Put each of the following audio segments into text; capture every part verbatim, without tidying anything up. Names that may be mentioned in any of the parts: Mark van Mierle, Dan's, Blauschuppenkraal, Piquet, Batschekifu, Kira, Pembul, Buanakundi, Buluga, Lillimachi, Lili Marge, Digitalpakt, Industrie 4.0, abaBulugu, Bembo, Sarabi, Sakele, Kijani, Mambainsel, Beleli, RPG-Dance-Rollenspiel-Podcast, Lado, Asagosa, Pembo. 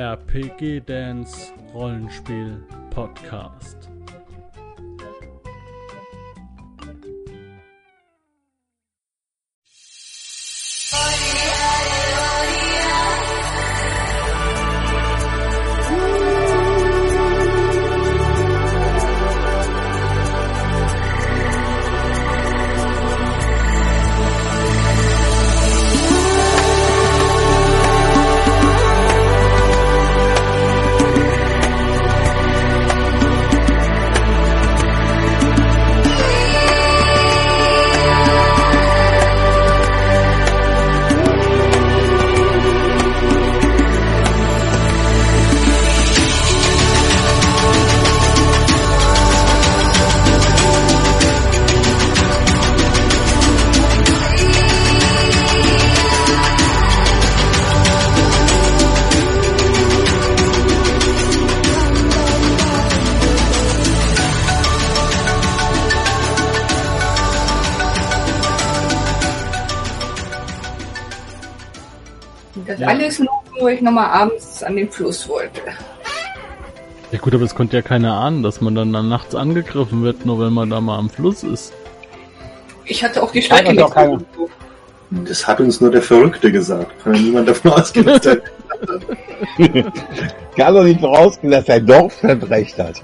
R P G-Dance-Rollenspiel-Podcast. Alles nur, wo ich nochmal abends an den Fluss wollte. Ja gut, aber das konnte ja keiner ahnen, dass man dann, dann nachts angegriffen wird, nur wenn man da mal am Fluss ist. Ich hatte auch die Steine nicht. Das hat uns nur der Verrückte gesagt. Kann niemand davon ausgelacht hat. Kann doch nicht vorausgehen, dass er Dorf verbrecht hat.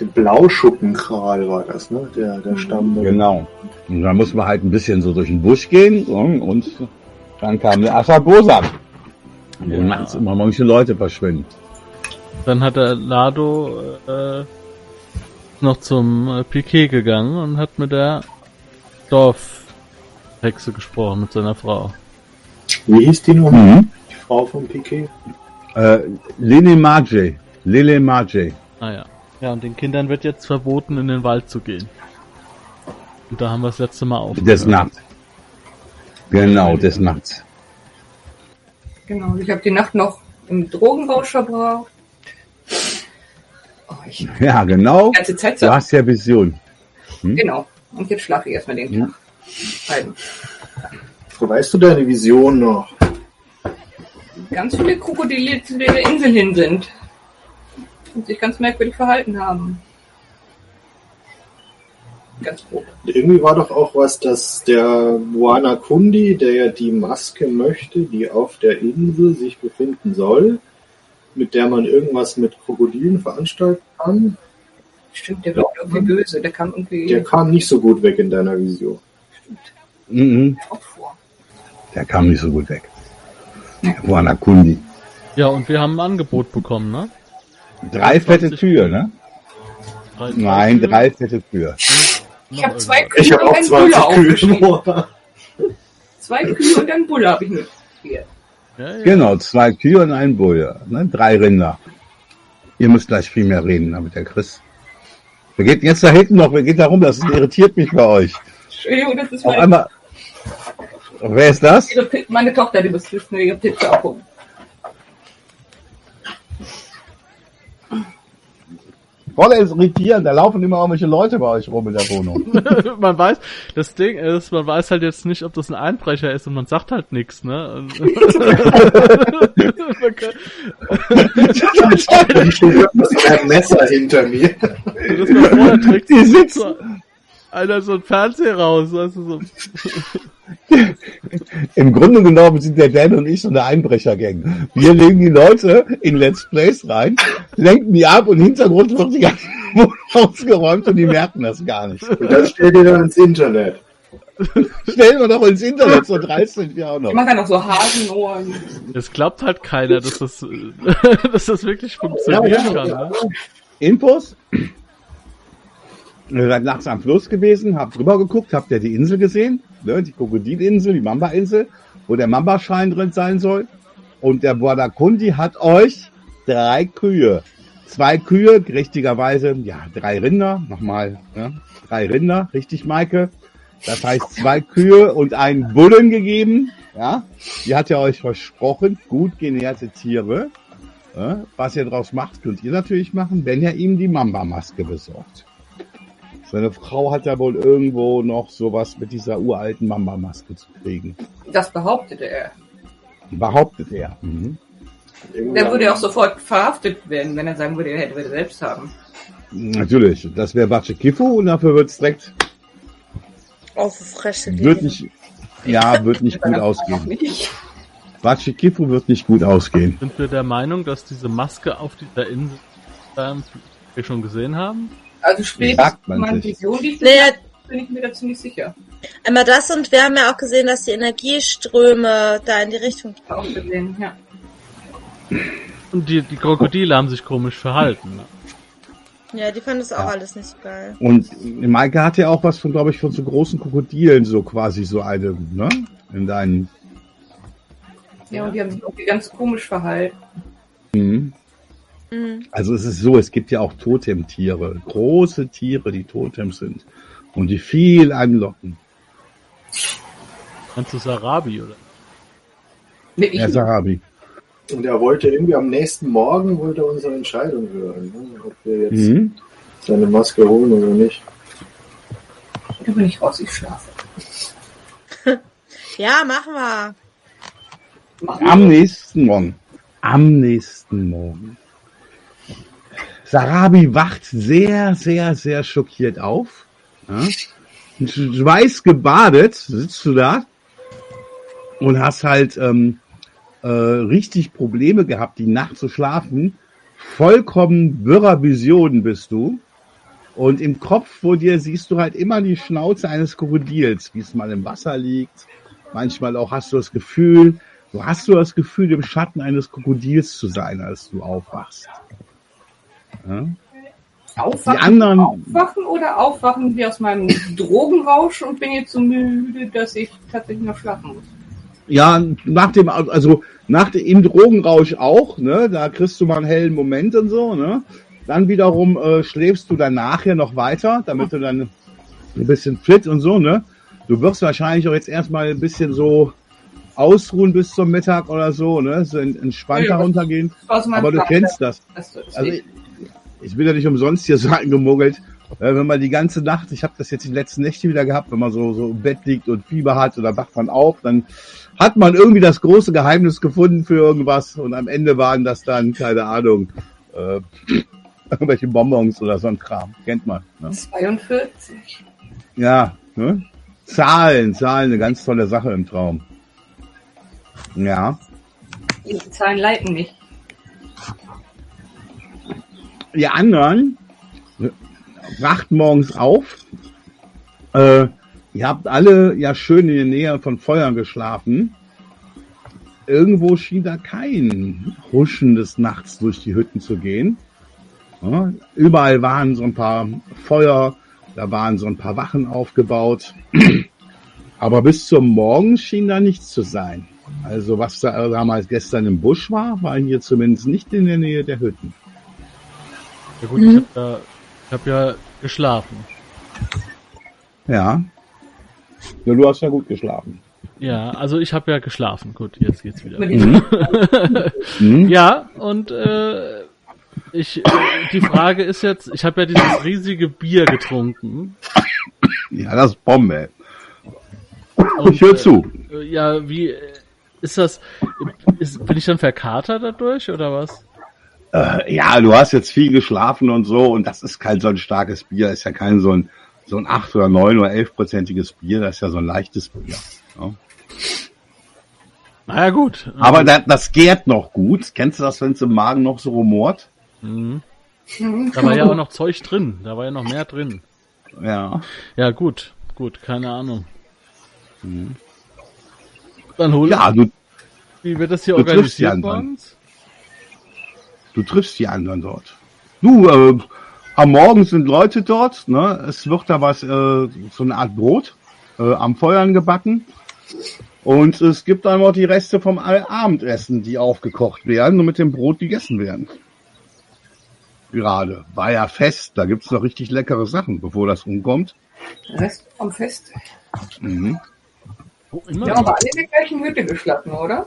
Der Blauschuppenkraal war das, ne? Der, der Stamm. Genau. Und da mussten wir halt ein bisschen so durch den Busch gehen und dann kam der Asagosa. Ja. Und nachts immer manche Leute verschwinden. Dann hat der Lado äh, noch zum äh, Piquet gegangen und hat mit der Dorfhexe gesprochen, mit seiner Frau. Wie hieß die Nummer? Mhm. Die Frau von Piquet? Äh, Lili Marge. Lili Marge. Ah ja. Ja, und den Kindern wird jetzt verboten, in den Wald zu gehen. Und da haben wir das letzte Mal aufgehört. Des Nachts. Genau, des Nachts. Genau, ich habe die Nacht noch im Drogenrausch verbracht. Oh, ich ja, genau. Die ganze Zeit so. Du hast ja Vision. Hm? Genau. Und jetzt schlafe ich erstmal den Tag. Hm? Weißt du deine Vision noch? Ganz viele Krokodile, die zu der Insel hin sind. Und sich ganz merkwürdig verhalten haben. Ganz grob. Irgendwie war doch auch was, dass der Buanakundi, der ja die Maske möchte, die auf der Insel sich befinden soll, mit der man irgendwas mit Krokodilen veranstalten kann. Stimmt, der war ja irgendwie böse, der kam irgendwie... Der kam nicht so gut weg in deiner Vision. Stimmt. Mhm. Der, auch vor. der kam nicht so gut weg. Der Buanakundi. Ja, und wir haben ein Angebot bekommen, ne? Drei fette Tür, ne? Drei Nein, Tür. drei fette Tür. Ich habe zwei Kühe ich hab und einen Bulle Zwei Kühe und einen Bulle habe ich mir hier. Ja, ja. Genau, zwei Kühe und einen Bulle. Ne? Drei Rinder. Ihr müsst gleich viel mehr reden, damit der Chris. Wir gehen jetzt da hinten noch, wir gehen da rum, das irritiert mich bei euch. Entschuldigung, das ist mein... Auf einmal... Wer ist das? Meine Tochter, die muss wissen, ihr habt jetzt auch rum. Rolle ist irritierend, da laufen immer irgendwelche Leute bei euch rum in der Wohnung. Man weiß, das Ding ist, man weiß halt jetzt nicht, ob das ein Einbrecher ist und man sagt halt nichts, ne? Ich hab ein Messer hinter mir. Das war vorher direkt die sitzt. Alter, so ein Fernseher raus, weißt du so. Im Grunde genommen sind der Dan und ich so eine Einbrechergang. Wir legen die Leute in Let's Plays rein, lenken die ab und im Hintergrund wird die ganze Wohnung ausgeräumt und die merken das gar nicht. Und das stellt ihr dann ins Internet. Stellen wir doch ins Internet, so dreist sind wir auch noch. Ich mach ja noch so Hasenohren. Es glaubt halt keiner, dass das, dass das wirklich funktionieren ja, ja, kann. Ja. Infos? Ihr seid nachts am Fluss gewesen, habt drüber geguckt, habt ihr die Insel gesehen, ne? Die Krokodilinsel, die Mambainsel, wo der Mamba Schein drin sein soll. Und der Buanakundi hat euch drei Kühe. Zwei Kühe, richtigerweise, ja, drei Rinder, nochmal, ne? Drei Rinder, richtig, Maike. Das heißt, zwei Kühe und einen Bullen gegeben, ja. Die hat ja euch versprochen, gut genährte Tiere. Ne? Was ihr draus macht, könnt ihr natürlich machen, wenn ihr ihm die Mamba-Maske besorgt. Seine Frau hat ja wohl irgendwo noch sowas mit dieser uralten Mamba-Maske zu kriegen. Das behauptet er. Behauptet er. Mhm. Der würde ja auch sofort verhaftet werden, wenn er sagen würde, er hätte es selbst haben. Natürlich, das wäre Batschekifu und dafür wird es direkt. Auf die Fresse. Wird nicht, ja, wird nicht gut ausgehen. Batschekifu wird nicht gut ausgehen. Sind wir der Meinung, dass diese Maske auf dieser Insel, die wir schon gesehen haben? Also später meine Vision, die naja, bin ich mir dazu nicht sicher. Einmal das und wir haben ja auch gesehen, dass die Energieströme da in die Richtung gehen. Auch gesehen, ja. Und die, die Krokodile haben sich komisch verhalten. Ne? Ja, die fanden das auch ja. alles nicht so geil. Und Maike hat ja auch was von, glaube ich, von so großen Krokodilen, so quasi so eine, ne? In deinen. Ja, und die haben sich auch ganz komisch verhalten. Mhm. Mhm. Also es ist so, es gibt ja auch Totemtiere. Große Tiere, die Totems sind. Und die viel anlocken. Kannst du Sarabi, oder? Nee, ich ja, Sarabi. Und er wollte irgendwie am nächsten Morgen wollte er unsere Entscheidung hören, ne? Ob wir jetzt mhm. seine Maske holen oder nicht. Da bin ich raus, ich schlafe. Ja, machen wir. Machen am wir. nächsten Morgen. Am nächsten Morgen. Sarabi wacht sehr, sehr, sehr schockiert auf. Ja? Schweiß gebadet sitzt du da und hast halt... Ähm, richtig Probleme gehabt, die Nacht zu schlafen. Vollkommen wirrer Visionen bist du. Und im Kopf vor dir siehst du halt immer die Schnauze eines Krokodils, wie es mal im Wasser liegt. Manchmal auch hast du das Gefühl, so hast du das Gefühl, im Schatten eines Krokodils zu sein, als du aufwachst. Ja? Aufwachen, die anderen, aufwachen oder aufwachen wie aus meinem Drogenrausch und bin jetzt so müde, dass ich tatsächlich noch schlafen muss. Ja, nach dem, also nach dem, im Drogenrausch auch, ne, da kriegst du mal einen hellen Moment und so, ne. Dann wiederum äh, schläfst du danach ja noch weiter, damit du dann ein bisschen fit und so, ne. Du wirst wahrscheinlich auch jetzt erstmal ein bisschen so ausruhen bis zum Mittag oder so, ne, so entspannter runtergehen. Aber du kennst das. Also ich, ich bin ja nicht umsonst hier so eingemogelt. Wenn man die ganze Nacht, ich habe das jetzt die letzten Nächte wieder gehabt, wenn man so, so im Bett liegt und Fieber hat oder wacht man auf, dann hat man irgendwie das große Geheimnis gefunden für irgendwas und am Ende waren das dann, keine Ahnung, äh, irgendwelche Bonbons oder so ein Kram. Kennt man. Ne? zweiundvierzig. Ja, ne? Zahlen, Zahlen, eine ganz tolle Sache im Traum. Ja. Die Zahlen leiten mich. Die anderen wacht morgens auf. Äh, ihr habt alle ja schön in der Nähe von Feuern geschlafen. Irgendwo schien da kein Huschen des Nachts durch die Hütten zu gehen. Ja, überall waren so ein paar Feuer, da waren so ein paar Wachen aufgebaut. Aber bis zum Morgen schien da nichts zu sein. Also was da damals gestern im Busch war, war hier zumindest nicht in der Nähe der Hütten. Ja gut, mhm. ich hab da Ich habe ja geschlafen. Ja. Ja, du hast ja gut geschlafen. Ja, also ich habe ja geschlafen. Gut, jetzt geht's wieder. Mhm. Ja, und äh, ich, die Frage ist jetzt, ich habe ja dieses riesige Bier getrunken. Ja, das ist Bombe. Und, ich höre zu. Äh, ja, wie ist das? Ist, bin ich dann verkatert dadurch oder was? Ja, du hast jetzt viel geschlafen und so und das ist kein so ein starkes Bier, ist ja kein so ein so ein acht oder neun oder elf-prozentiges Bier, das ist ja so ein leichtes Bier. Ja. Na ja, gut. Aber da, das gärt noch gut. Kennst du das, wenn es im Magen noch so rumort? Mhm. Da war ja auch noch Zeug drin, da war ja noch mehr drin. Ja. Ja, gut, gut, keine Ahnung. Mhm. Dann hol ja, du, Wie wird das hier organisiert bei uns? Du triffst die anderen dort. Du, äh, am Morgen sind Leute dort, ne? Es wird da was, äh, so eine Art Brot äh, am Feuern gebacken. Und es gibt dann noch die Reste vom Abendessen, die aufgekocht werden und mit dem Brot gegessen werden. Gerade. War ja Fest, da gibt's noch richtig leckere Sachen, bevor das umkommt. Rest vom Fest. Mhm. Oh, immer ja, aber alle in der gleichen Hütte geschlafen, oder?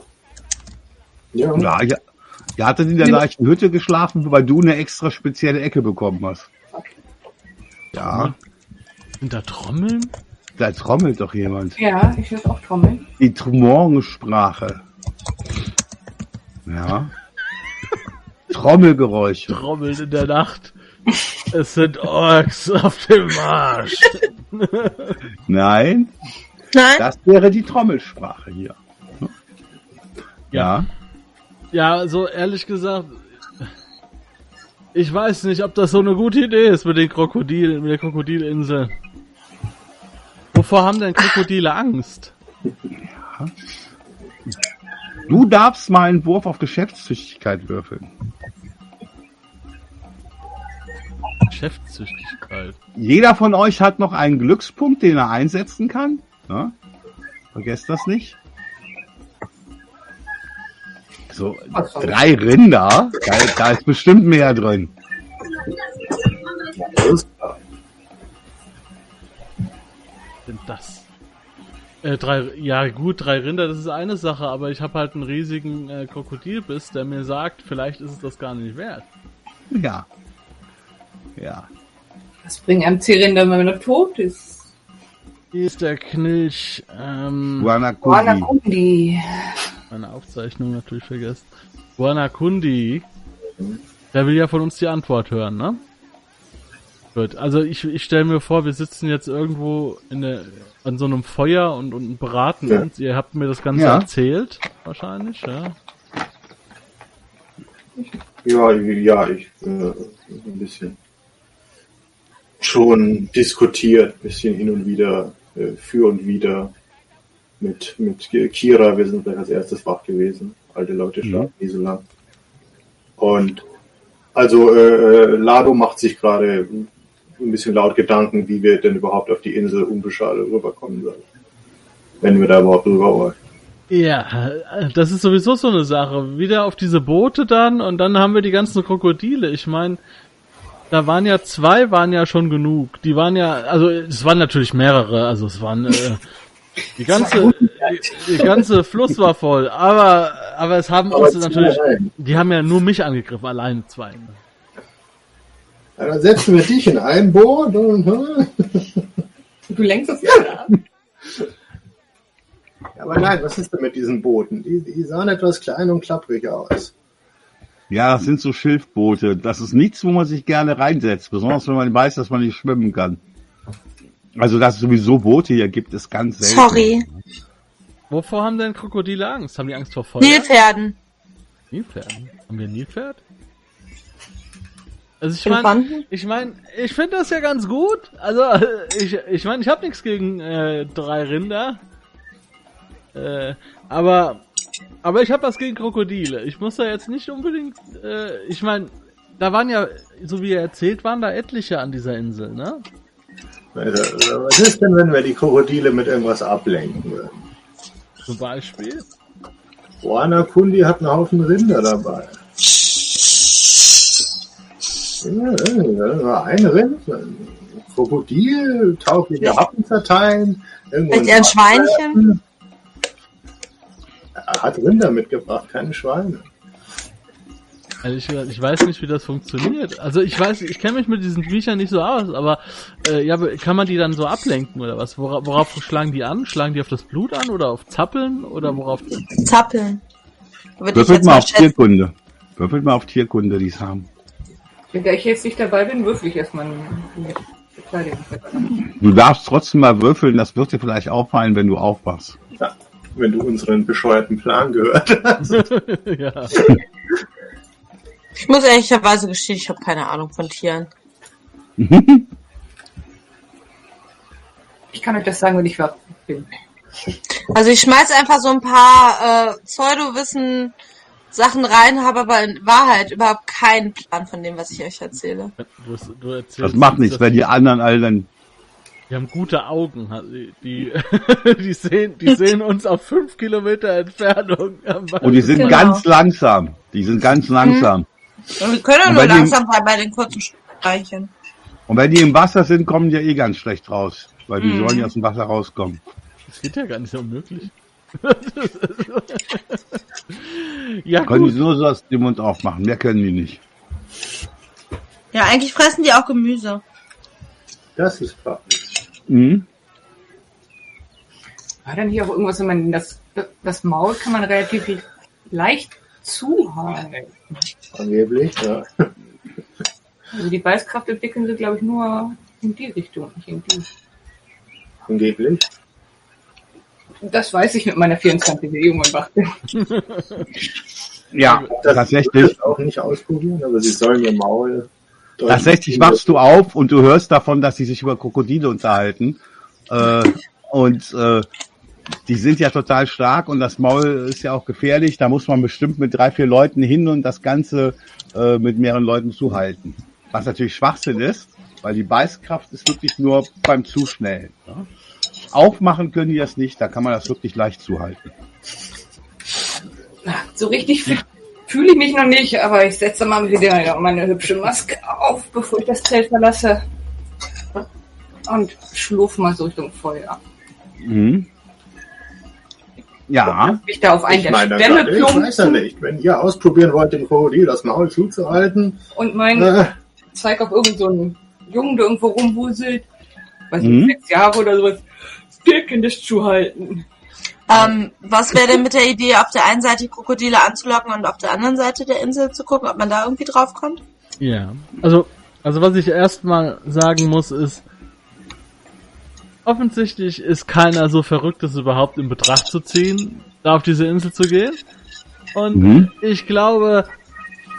Ja, ja. ja. Ihr hattet in der leichten Hütte geschlafen, weil du eine extra spezielle Ecke bekommen hast. Ja. Und da trommeln? Da trommelt doch jemand. Ja, ich höre auch trommeln. Die Morgensprache. Ja. Trommelgeräusche. Trommeln in der Nacht. Es sind Orks auf dem Marsch. Nein. Nein. Das wäre die Trommelsprache hier. Ja. Ja, also ehrlich gesagt, ich weiß nicht, ob das so eine gute Idee ist mit den Krokodilen, mit der Krokodilinsel. Wovor haben denn Krokodile Angst? Ja. Du darfst mal einen Wurf auf Geschäftstüchtigkeit würfeln. Geschäftstüchtigkeit. Jeder von euch hat noch einen Glückspunkt, den er einsetzen kann. Na? Vergesst das nicht. So, drei Rinder. Da, da ist bestimmt mehr drin. Was denn das? Äh, drei, ja gut, drei Rinder, das ist eine Sache, aber ich habe halt einen riesigen äh, Krokodilbiss, der mir sagt, vielleicht ist es das gar nicht wert. Ja. Ja. Was bringen einem Rinder, wenn man noch tot ist? Hier ist der Knilch, ähm... Buanakundi. Buanakundi. Meine Aufzeichnung natürlich vergessen. Buanakundi, der will ja von uns die Antwort hören, ne? Gut, also ich, ich stelle mir vor, wir sitzen jetzt irgendwo in der, an so einem Feuer und, und beraten ja. uns. Ihr habt mir das Ganze ja. erzählt, wahrscheinlich, ja? Ja, ja, ich äh, ein bisschen schon diskutiert, ein bisschen hin und wieder, äh, für und wieder mit, mit Kira. Wir sind gleich als erstes wach gewesen. Alte Leute schlafen nie so lang. Und also äh, Lado macht sich gerade ein bisschen laut Gedanken, wie wir denn überhaupt auf die Insel unbeschadet rüberkommen sollen. Wenn wir da überhaupt rüber wollen. Ja, das ist sowieso so eine Sache. Wieder auf diese Boote dann und dann haben wir die ganzen Krokodile. Ich meine, da waren ja zwei, waren ja schon genug. Die waren ja, also es waren natürlich mehrere, also es waren... Äh, Die ganze, die, die ganze Fluss war voll, aber, aber es haben aber uns natürlich, allein. Die haben ja nur mich angegriffen, alleine zwei. Ja, dann setzen wir dich in ein Boot und du lenkst das ja an. Ja, aber nein, was ist denn mit diesen Booten? Die, die sahen etwas klein und klapprig aus. Ja, das sind so Schilfboote. Das ist nichts, wo man sich gerne reinsetzt, besonders wenn man weiß, dass man nicht schwimmen kann. Also, dass es sowieso Boote hier gibt, ist ganz selten. Sorry. Wovor haben denn Krokodile Angst? Haben die Angst vor Feuer? Nilpferden. Nilpferden? Haben wir ein Nilpferd? Also, ich meine, ich meine, ich finde das ja ganz gut. Also, ich ich meine, ich habe nichts gegen äh, drei Rinder. Äh, aber aber ich habe was gegen Krokodile. Ich muss da jetzt nicht unbedingt... Äh, ich meine, da waren ja, so wie ihr erzählt, waren da etliche an dieser Insel, ne? Was ist denn, wenn wir die Krokodile mit irgendwas ablenken würden? Zum Beispiel? Buanakundi hat einen Haufen Rinder dabei. Ja, ein Rind, Krokodil, taugliche Happen verteilen. Mit ihren Schweinchen? Er hat Rinder mitgebracht, keine Schweine. Also ich, ich weiß nicht, wie das funktioniert. Also ich weiß, ich kenne mich mit diesen Viechern nicht so aus, aber äh, ja, kann man die dann so ablenken oder was? Wora, worauf schlagen die an? Schlagen die auf das Blut an oder auf Zappeln oder worauf? Zappeln. Würfelt mal auf Tierkunde. Würfelt mal auf Tierkunde, die es haben. Wenn ich jetzt nicht dabei bin, würfel ich erstmal eine Verkleidung. Du darfst trotzdem mal würfeln, das wird dir vielleicht auffallen, wenn du aufwachst. Ja, wenn du unseren bescheuerten Plan gehört hast. Ja. Ich muss ehrlicherweise gestehen, ich habe keine Ahnung von Tieren. Ich kann euch das sagen, wenn ich wach bin. Also ich schmeiß einfach so ein paar äh, Pseudo-Wissen-Sachen rein, habe aber in Wahrheit überhaupt keinen Plan von dem, was ich euch erzähle. Du, du erzählst, das macht nichts, wenn die anderen all dann... Die haben gute Augen, die, die, sehen, die sehen uns auf fünf Kilometer Entfernung. Und die sind genau. ganz langsam. Die sind ganz langsam. Mhm. Und wir können ja nur langsam sein bei den kurzen Streichen. Und wenn die im Wasser sind, kommen die ja eh ganz schlecht raus. Weil die mm. sollen ja aus dem Wasser rauskommen. Das geht ja gar nicht so möglich. Ja, können gut. die nur so aus dem Mund aufmachen. Mehr können die nicht. Ja, eigentlich fressen die auch Gemüse. Das ist klar. Mhm. War dann hier auch irgendwas, wenn man das, das Maul kann man relativ leicht zuhalten. Angeblich, ja. Also die Beißkraft entwickeln sie, glaube ich, nur in die Richtung, nicht in die. Angeblich? Das weiß ich mit meiner vierundzwanzig Bewegung und Wacht. Ja, das tatsächlich. Ich auch nicht ausprobieren, aber sie sollen ihr Maul. Tatsächlich wachst du auf und du hörst davon, dass sie sich über Krokodile unterhalten. Äh, und äh, die sind ja total stark und das Maul ist ja auch gefährlich. Da muss man bestimmt mit drei, vier Leuten hin und das Ganze äh, mit mehreren Leuten zuhalten. Was natürlich Schwachsinn ist, weil die Beißkraft ist wirklich nur beim Zuschnellen. Ne? Aufmachen können die das nicht, da kann man das wirklich leicht zuhalten. So richtig fühle fühl ich mich noch nicht, aber ich setze mal wieder meine hübsche Maske auf, bevor ich das Zelt verlasse. Und schlurf mal so Richtung Feuer. Mhm. Ja. Ich, da auf einen ich meine, Stämme ich weiß ja nicht, wenn ihr ausprobieren wollt, dem Krokodil das Maul zuzuhalten. Und mein äh. Zeig auf irgendeinen so Jungen, der irgendwo rumwuselt. Weiß nicht, mhm. sechs Jahre oder sowas. Der kann das zuhalten. Ähm, was wäre denn mit der Idee, auf der einen Seite die Krokodile anzulocken und auf der anderen Seite der Insel zu gucken, ob man da irgendwie drauf kommt? Ja, also, also was ich erstmal sagen muss, ist, offensichtlich ist keiner so verrückt, das überhaupt in Betracht zu ziehen, da auf diese Insel zu gehen. Und mhm. ich glaube,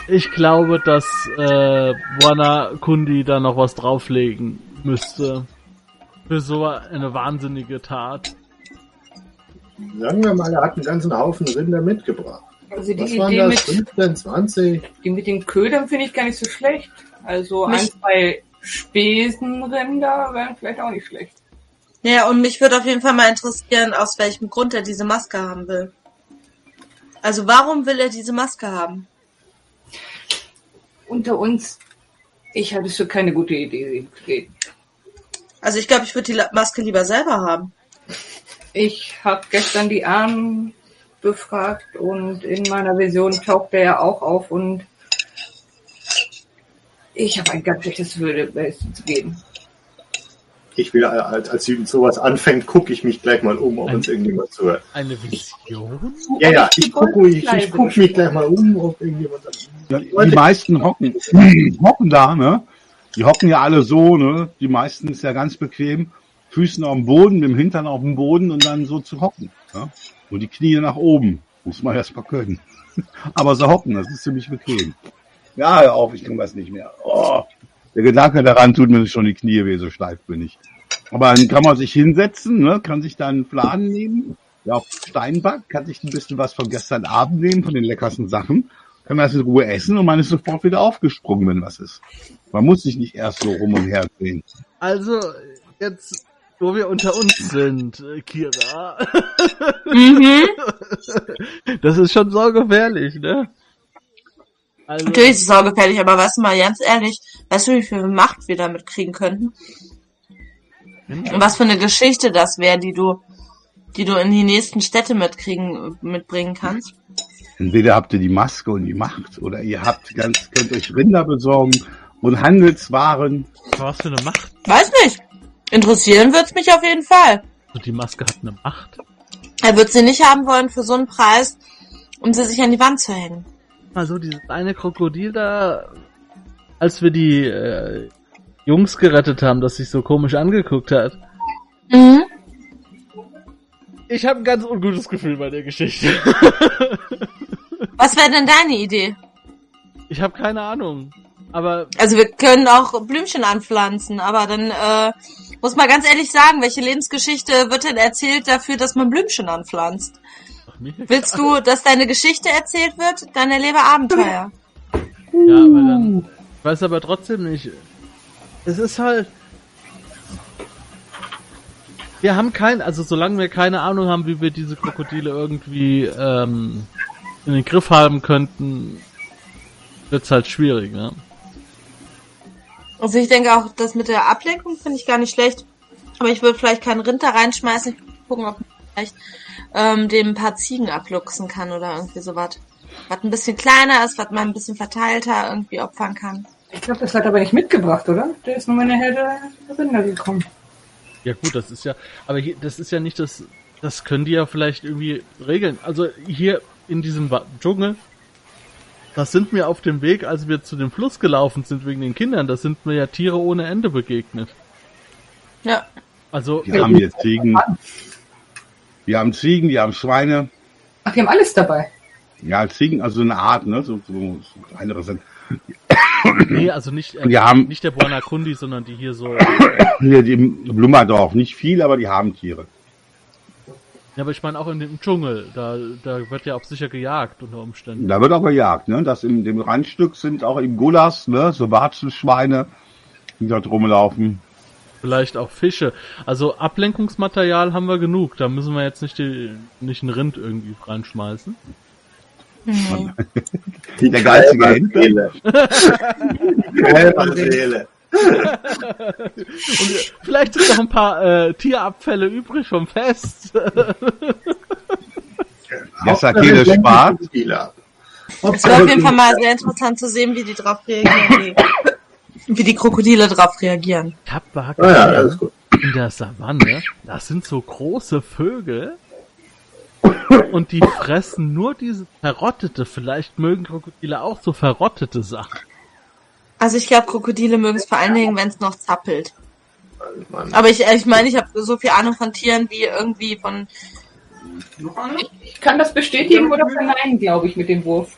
ich glaube, dass äh, Buanakundi da noch was drauflegen müsste für so eine wahnsinnige Tat. Sagen wir mal, er hat einen ganzen Haufen Rinder mitgebracht. Also die Was Idee waren das? Mit, fünfzehn, zwanzig? Die mit den Ködern finde ich gar nicht so schlecht. Also mich, ein, zwei Spesenrinder wären vielleicht auch nicht schlecht. Ja, und mich würde auf jeden Fall mal interessieren, aus welchem Grund er diese Maske haben will. Also warum will er diese Maske haben? Unter uns, ich halte es für keine gute Idee. Also ich glaube, ich würde die Maske lieber selber haben. Ich habe gestern die Ahnen befragt und in meiner Vision taucht der ja auch auf und ich habe ein ganz schlechtes Gefühl, es zu geben. Ich will, als, als sie sowas anfängt, gucke ich mich gleich mal um, ob eine, uns irgendjemand zuhört. Eine Vision? Ja, ja, ich gucke ich, ich guck mich gleich mal um, ob irgendjemand ja, die meisten hocken, hocken da, ne? Die hocken ja alle so, ne? Die meisten ist ja ganz bequem. Füßen auf dem Boden, mit dem Hintern auf dem Boden und dann so zu hocken. Ja? Und die Knie nach oben. Muss man erst mal können. Aber so hocken, das ist ziemlich bequem. Ja, hör auf, ich kann das nicht mehr. Oh, der Gedanke daran tut mir schon die Knie weh, so steif bin ich. Aber dann kann man sich hinsetzen, ne? Kann sich dann einen Fladen nehmen. Ja, auf Steinback kann sich ein bisschen was von gestern Abend nehmen, von den leckersten Sachen. Kann man das in Ruhe essen und man ist sofort wieder aufgesprungen, wenn was ist. Man muss sich nicht erst so rum und her drehen. Also, jetzt... Wo wir unter uns sind, Kira. Mhm. Das ist schon saugefährlich, ne? Also natürlich ist es saugefährlich, aber weißt du mal, ganz ehrlich, weißt du, wie viel Macht wir damit kriegen könnten? Mhm. Und was für eine Geschichte das wäre, die du, die du in die nächsten Städte mitkriegen, mitbringen kannst? Entweder habt ihr die Maske und die Macht, oder ihr habt ganz, könnt euch Rinder besorgen und Handelswaren. Was für eine Macht? Weiß nicht. Interessieren wird's mich auf jeden Fall. Und die Maske hat eine Macht. Er wird sie nicht haben wollen für so einen Preis, um sie sich an die Wand zu hängen. Also dieses eine Krokodil da, als wir die äh, Jungs gerettet haben, das sich so komisch angeguckt hat. Mhm. Ich habe ein ganz ungutes Gefühl bei der Geschichte. Was wäre denn deine Idee? Ich habe keine Ahnung. Aber also wir können auch Blümchen anpflanzen, aber dann äh, muss man ganz ehrlich sagen, welche Lebensgeschichte wird denn erzählt dafür, dass man Blümchen anpflanzt? Willst du, dass deine Geschichte erzählt wird? Dann erlebe Abenteuer. Ja, aber dann... Ich weiß aber trotzdem nicht. Es ist halt... Wir haben kein... Also solange wir keine Ahnung haben, wie wir diese Krokodile irgendwie ähm, in den Griff haben könnten, wird's halt schwierig, ne? Also ich denke auch, das mit der Ablenkung finde ich gar nicht schlecht. Aber ich würde vielleicht keinen Rind da reinschmeißen. Ich würde gucken, ob man vielleicht ähm, dem ein paar Ziegen abluchsen kann oder irgendwie sowas. Was ein bisschen kleiner ist, was man ein bisschen verteilter irgendwie opfern kann. Ich glaube, das hat aber nicht mitgebracht, oder? Der ist nur mit einer Herde Rinder gekommen. Ja gut, das ist ja... Aber hier, das ist ja nicht das... Das können die ja vielleicht irgendwie regeln. Also hier in diesem Dschungel Das sind mir auf dem Weg, als wir zu dem Fluss gelaufen sind wegen den Kindern, da sind mir ja Tiere ohne Ende begegnet. Ja. Also, die haben jetzt Ziegen. Die haben Ziegen, die haben Schweine. Ach, die haben alles dabei. Ja, Ziegen, also eine Art, ne? So, so, so kleinere sind. Nee, also nicht, äh, die haben, nicht der Buanakundi, sondern die hier so. Hier im Blummerdorf. Nicht viel, aber die haben Tiere. Ja, aber ich meine auch in dem Dschungel, da, da wird ja auch sicher gejagt unter Umständen. Da wird auch gejagt, ne? Das in dem Randstück sind auch im Gulas, ne? So Warzenschweine, die dort rumlaufen. Vielleicht auch Fische. Also Ablenkungsmaterial haben wir genug. Da müssen wir jetzt nicht die, nicht ein Rind irgendwie reinschmeißen. Mhm. Die der geistige Hände. Seele. Und vielleicht sind noch ein paar äh, Tierabfälle übrig vom Fest. Der Sakele spart. Es war auf jeden Fall mal sehr interessant zu sehen, wie die drauf reagieren. Wie die Krokodile drauf reagieren. Ich hab mal oh ja, in der Savanne, das sind so große Vögel und die fressen nur diese verrottete. Vielleicht mögen Krokodile auch so verrottete Sachen. Also ich glaube, Krokodile mögen es vor allen Dingen, wenn es noch zappelt. Aber ich ich meine, ich habe so viel Ahnung von Tieren wie irgendwie von... Ich kann das bestätigen oder verneinen, glaube ich, mit dem Wurf.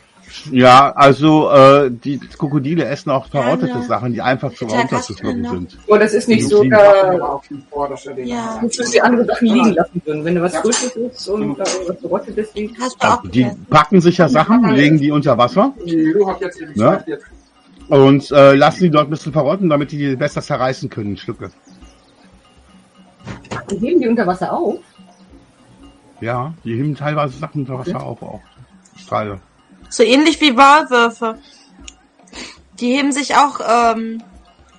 Ja, also äh, die Krokodile essen auch verrottete ja, ne. Sachen, die einfach zu runterzuschlucken sind. Oh, das ist nicht so, da... Ja. Musst du die anderen Sachen liegen lassen würden, wenn du was Frisches isst und was Verrottetes liegt. Die packen sich ja Sachen, legen die unter Wasser. Du hast jetzt eben ja? Und äh, lassen die dort ein bisschen verrotten, damit die die besser zerreißen können, Stücke. Die heben die unter Wasser auf? Ja, die heben teilweise Sachen unter Wasser auf, auch. Strahle. So ähnlich wie Walwürfe. Die heben sich auch ähm,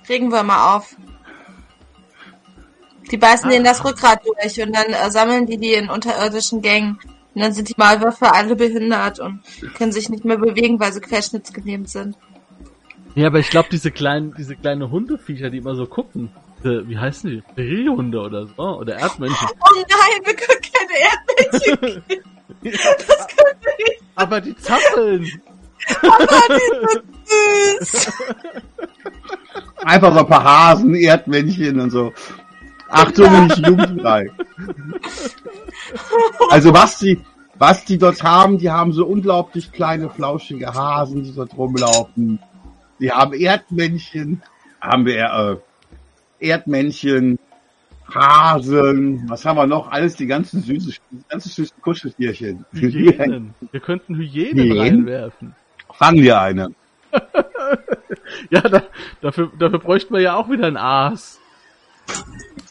Regenwürmer auf. Die beißen denen das Rückgrat durch und dann äh, sammeln die die in unterirdischen Gängen. Und dann sind die Walwürfe alle behindert und können sich nicht mehr bewegen, weil sie querschnittsgelähmt sind. Ja, aber ich glaube, diese kleinen, diese kleinen Hundeviecher, die immer so gucken, die, wie heißen die? Drillhunde oder so, oder Erdmännchen. Oh nein, wir können keine Erdmännchen geben. Das können wir nicht. Aber die zappeln. Aber die sind süß. Einfach so ein paar Hasen, Erdmännchen und so. Achtung, nicht jugendfrei. Also was die... was die dort haben, die haben so unglaublich kleine, flauschige Hasen, die dort rumlaufen. Die haben Erdmännchen, haben wir äh, Erdmännchen, Hasen, was haben wir noch? Alles die ganzen süßen, die ganzen süßen Kuscheltierchen. Hyänen. Wir könnten Hyänen, Hyänen reinwerfen. Fangen wir eine. Ja, da, dafür, dafür bräuchten wir ja auch wieder ein Aas.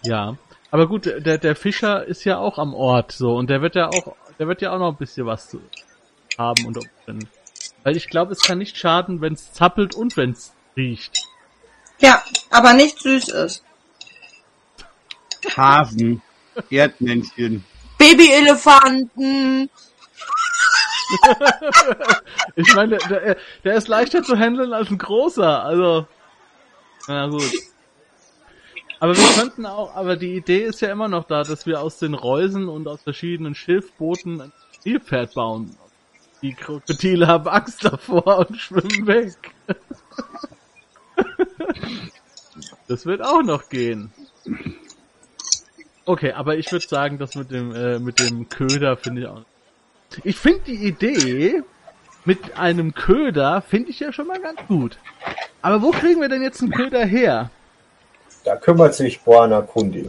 Ja, aber gut, der, der Fischer ist ja auch am Ort so und der wird ja auch, der wird ja auch noch ein bisschen was zu haben und umfinden. Weil ich glaube, es kann nicht schaden, wenn es zappelt und wenn es riecht. Ja, aber nicht süß ist. Hasen, Erdmännchen, Babyelefanten. Ich meine, der, der ist leichter zu handeln als ein großer. Also, na gut. Aber wir könnten auch, aber die Idee ist ja immer noch da, dass wir aus den Reusen und aus verschiedenen Schilfbooten ein Nilpferd bauen. Die Krokodile haben Angst davor und schwimmen weg. Das wird auch noch gehen. Okay, aber ich würde sagen, das mit dem äh, mit dem Köder finde ich auch. Ich finde die Idee mit einem Köder finde ich ja schon mal ganz gut. Aber wo kriegen wir denn jetzt einen Köder her? Da kümmert sich Buanakundi.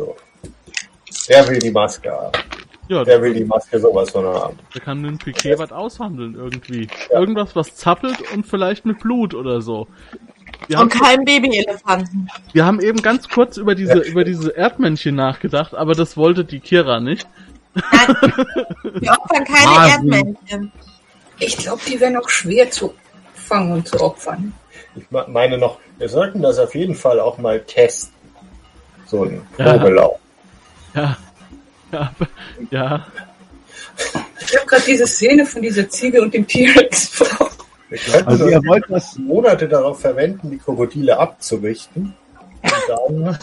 Der will die Maske haben. Ja, der will die Maske sowas von haben. Der kann mit dem Piquet was aushandeln irgendwie. Ja. Irgendwas, was zappelt und vielleicht mit Blut oder so. Wir und kein Babyelefanten. Wir haben eben ganz kurz über diese über diese Erdmännchen nachgedacht, aber das wollte die Kira nicht. Nein, wir opfern keine Hasen. Erdmännchen. Ich glaube, die wären auch schwer zu fangen und zu opfern. Ich meine noch, wir sollten das auf jeden Fall auch mal testen. So ein Probelauf. Ja. ja. Ja, ja. Ich habe gerade diese Szene von dieser Ziege und dem T-Rex vor. Wir könnten also ihr wollt das Monate darauf verwenden, die Krokodile abzurichten. Und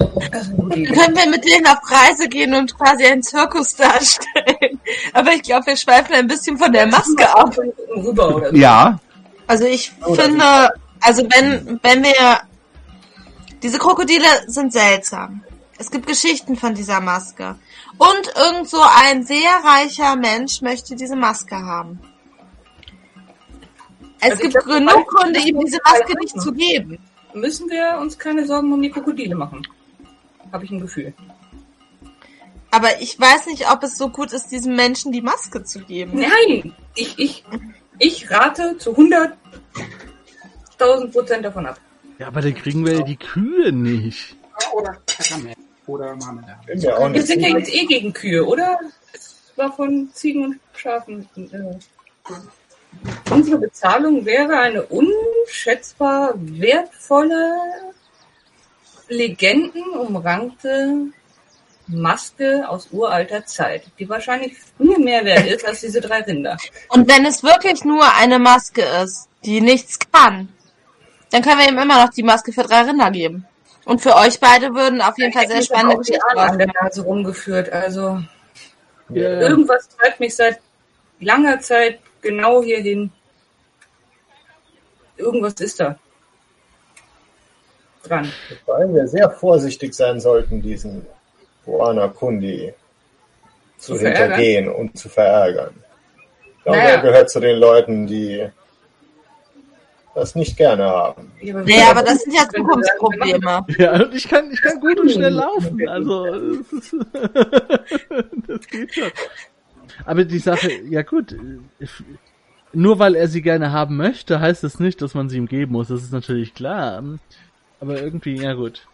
dann können wir mit denen auf Reise gehen und quasi einen Zirkus darstellen. Aber ich glaube, wir schweifen ein bisschen von der Maske ab. Rüber, oder? Ja, Also ich oh, finde, also wenn, wenn wir... Diese Krokodile sind seltsam. Es gibt Geschichten von dieser Maske. Und irgend so ein sehr reicher Mensch möchte diese Maske haben. Es also gibt glaub, genug Gründe, ihm diese Maske nicht zu geben. Müssen wir uns keine Sorgen um die Krokodile machen. Habe ich ein Gefühl. Aber ich weiß nicht, ob es so gut ist, diesem Menschen die Maske zu geben. Nein, ich, ich, ich rate zu hunderttausend Prozent davon ab. Ja, aber dann kriegen wir ja die Kühe nicht. Oder Karamell. Oder Marmelade. Ja, wir sind ja jetzt eh gegen Kühe, oder? Es war von Ziegen und Schafen. Unsere Bezahlung wäre eine unschätzbar wertvolle, legendenumrankte Maske aus uralter Zeit, die wahrscheinlich viel mehr wert ist als diese drei Rinder. Und wenn es wirklich nur eine Maske ist, die nichts kann, dann können wir ihm immer noch die Maske für drei Rinder geben. Und für euch beide würden auf jeden Fall sehr spannende Geschichten an der Nase rumgeführt. Also yeah. Irgendwas treibt mich seit langer Zeit genau hierhin. Irgendwas ist da dran. Weil wir sehr vorsichtig sein sollten, diesen Buanakundi zu, zu hintergehen verärgern. Und zu verärgern. Ich glaube, naja. Er gehört zu den Leuten, die das nicht gerne haben. Ja, aber nee, aber das sind ja Zukunftsprobleme. Ja, und ich kann, ich kann gut und schnell laufen. Also, das, ist, das geht schon. Aber die Sache, ja gut, nur weil er sie gerne haben möchte, heißt es das nicht, dass man sie ihm geben muss. Das ist natürlich klar. Aber irgendwie, ja gut.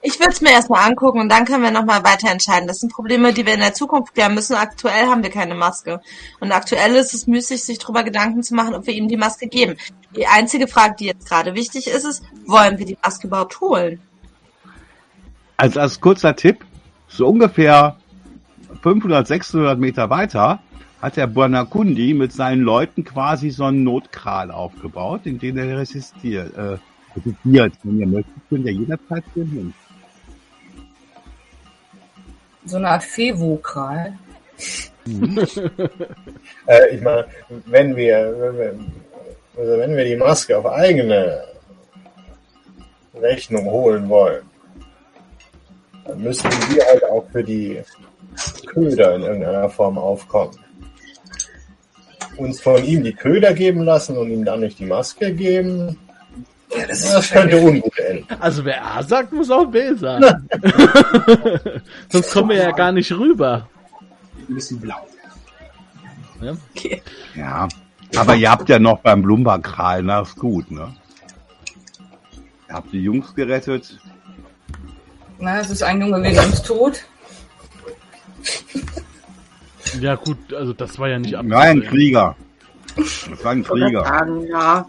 Ich würde es mir erstmal angucken und dann können wir nochmal weiter entscheiden. Das sind Probleme, die wir in der Zukunft klären müssen. Aktuell haben wir keine Maske. Und aktuell ist es müßig, sich darüber Gedanken zu machen, ob wir ihm die Maske geben. Die einzige Frage, die jetzt gerade wichtig ist, ist, wollen wir die Maske überhaupt holen? Also als kurzer Tipp, so ungefähr fünfhundert, sechshundert Meter weiter hat der Buanakundi mit seinen Leuten quasi so einen Notkral aufgebaut, in den er resistiert. Äh, resistiert. Wenn ihr möchtet, könnt ihr jederzeit hin. So eine Art Fevo-Kral. äh, ich meine, wenn wir, wenn wir, also wenn wir die Maske auf eigene Rechnung holen wollen, dann müssen wir halt auch für die Köder in irgendeiner Form aufkommen. Uns von ihm die Köder geben lassen und ihm dann nicht die Maske geben, ja, das, ist das könnte ungut enden. Also wer A sagt, muss auch B sagen. Sonst kommen wir ja gar nicht rüber. Ein bisschen blau. Ja, okay. Ja. Aber ihr habt ja noch beim Blumberg-Kral, na ist gut, ne? Ihr habt die Jungs gerettet. Na, es ist ein Junge wegen uns tot. Ja gut, also das war ja nicht abgesehen. Nein, Krieger. Das war ein Krieger. Sagen, ja.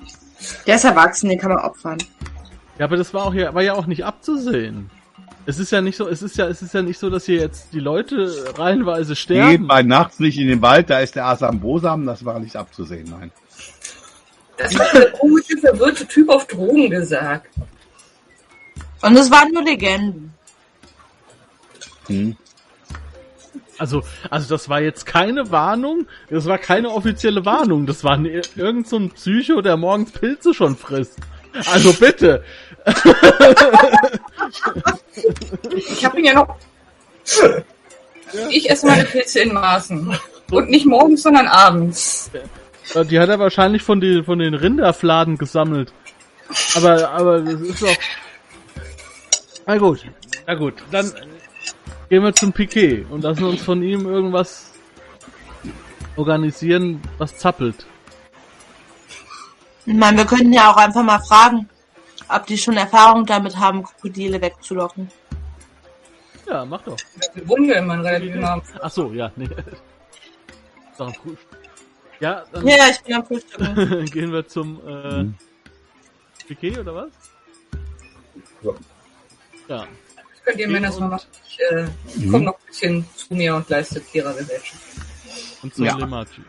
Der ist erwachsen, den kann man opfern. Ja, aber das war auch ja, war ja auch nicht abzusehen. Es ist ja nicht so, es ist ja, es ist ja nicht so, dass hier jetzt die Leute reihenweise sterben. Geht bei nachts nicht in den Wald, da ist der Asambosam, das war nicht abzusehen, nein. Das hat der komische, verwirrte Typ auf Drogen gesagt. Und es waren nur Legenden. Hm. Also, also das war jetzt keine Warnung, das war keine offizielle Warnung, das war ne, irgend so ein Psycho, der morgens Pilze schon frisst. Also bitte. Ich hab ihn ja noch... Ich esse meine Pilze in Maßen. Und nicht morgens, sondern abends. Die hat er wahrscheinlich von den, von den Rinderfladen gesammelt. Aber, aber das ist doch... Na gut, na gut, dann... Gehen wir zum Piquet und lassen uns von ihm irgendwas organisieren, was zappelt. Ich meine, wir könnten ja auch einfach mal fragen, ob die schon Erfahrung damit haben, Krokodile wegzulocken. Ja, mach doch. Wir wohnen ja immer in relativ nah. Ach so, ja, nee. Ist doch cool. Ja, dann ja, ich bin am Frühstück. Gehen wir zum äh, mhm. Piquet oder was? Ja. Ja. Könnt ihr mir das mal machen? Ich äh, mhm. komme noch ein bisschen zu mir und leiste Kira Gesellschaft. Und zu ja. Lillimachi.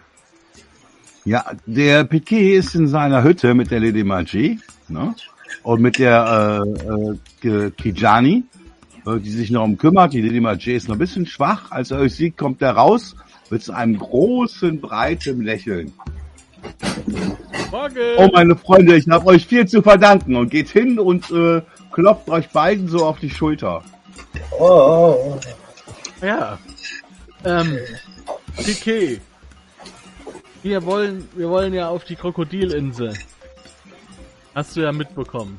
Ja, der Piquet ist in seiner Hütte mit der Lillimachi, ne? Und mit der äh, äh, Kijani, äh, die sich noch um kümmert. Die Lillimachi ist noch ein bisschen schwach. Als er euch sieht, kommt er raus mit einem großen, breiten Lächeln. Morgen. Oh, meine Freunde, ich habe euch viel zu verdanken. Und geht hin und äh, klopft euch beiden so auf die Schulter. Oh, oh, oh. Ja. Ähm, Piquet. Wir wollen, wir wollen ja auf die Krokodilinsel. Hast du ja mitbekommen.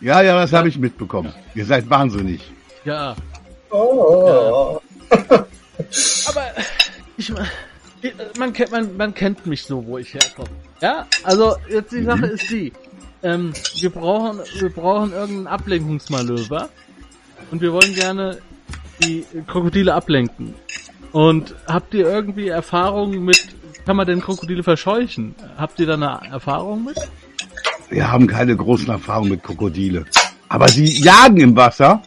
Ja, ja, das ja. habe ich mitbekommen. Ihr seid wahnsinnig. Ja. Oh. Ja. Aber ich meine, man kennt, man, man kennt mich so, wo ich herkomme. Ja, also jetzt die Sache ist die. Ähm, wir brauchen, wir brauchen irgendeinen Ablenkungsmanöver und wir wollen gerne die Krokodile ablenken. Und habt ihr irgendwie Erfahrungen mit, kann man denn Krokodile verscheuchen? Habt ihr da eine Erfahrung mit? Wir haben keine großen Erfahrungen mit Krokodile. Aber sie jagen im Wasser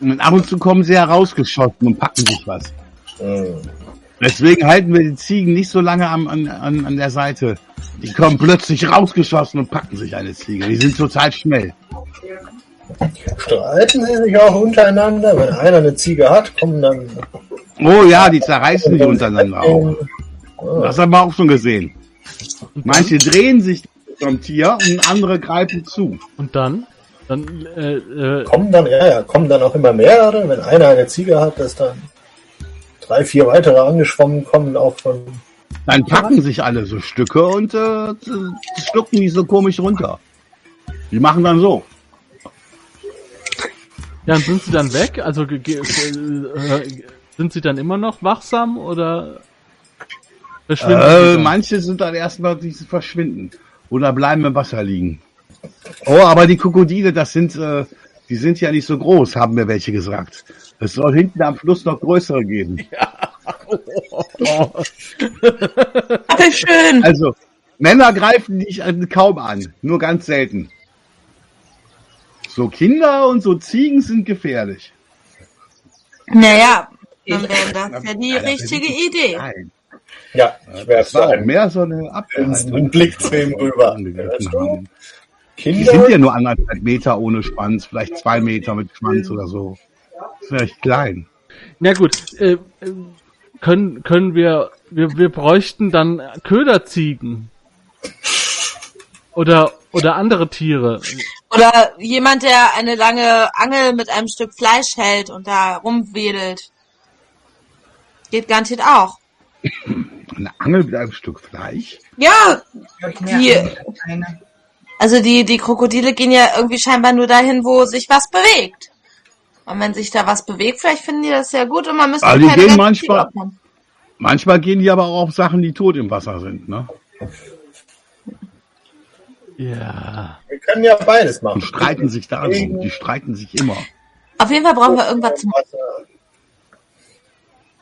und ab und zu kommen sie herausgeschossen und packen sich was. Oh. Deswegen halten wir die Ziegen nicht so lange am, an, an, an der Seite. Die kommen plötzlich rausgeschossen und packen sich eine Ziege. Die sind total schnell. Streiten sie sich auch untereinander? Wenn einer eine Ziege hat, kommen dann... Oh ja, die zerreißen die untereinander auch. Das haben wir auch schon gesehen. Manche drehen sich vom Tier und andere greifen zu. Und dann? Dann äh, äh, kommen dann, ja, ja, kommen dann auch immer mehrere. Wenn einer eine Ziege hat, dass dann drei, vier weitere angeschwommen kommen auch von... Dann packen sich alle so Stücke und äh, schlucken die so komisch runter. Die machen dann so. Ja, und sind sie dann weg? Also ge- ge- äh, sind sie dann immer noch wachsam oder verschwinden äh, sie dann? Manche sind dann erstmal diese verschwinden oder bleiben im Wasser liegen. Oh, aber die Krokodile, das sind, äh, die sind ja nicht so groß, haben mir welche gesagt. Es soll hinten am Fluss noch größere geben. Ja. Oh. Aber schön. Also, Männer greifen dich kaum an, nur ganz selten. So Kinder und so Ziegen sind gefährlich. Naja, dann wäre das ja die Alter, richtige Idee. Nein. Ja, ich wäre es auch mehr so eine Abwehrhaltung. Ein Blick zu ihm rüber. Die sind ja nur anderthalb Meter ohne Schwanz, vielleicht zwei Meter mit Schwanz oder so. Das ist recht klein. Na gut, äh, können, können wir, wir, wir bräuchten dann Köderziegen. Oder, oder andere Tiere. Oder jemand, der eine lange Angel mit einem Stück Fleisch hält und da rumwedelt. Geht garantiert auch. Eine Angel mit einem Stück Fleisch? Ja! Die, also die, die Krokodile gehen ja irgendwie scheinbar nur dahin, wo sich was bewegt. Und wenn sich da was bewegt, vielleicht finden die das ja gut und man müsste keine gehen manchmal, manchmal gehen die aber auch auf Sachen, die tot im Wasser sind, ne? Ja. Wir können ja beides machen. Die streiten sich da so. Die streiten sich immer. Auf jeden Fall brauchen wir irgendwas zum...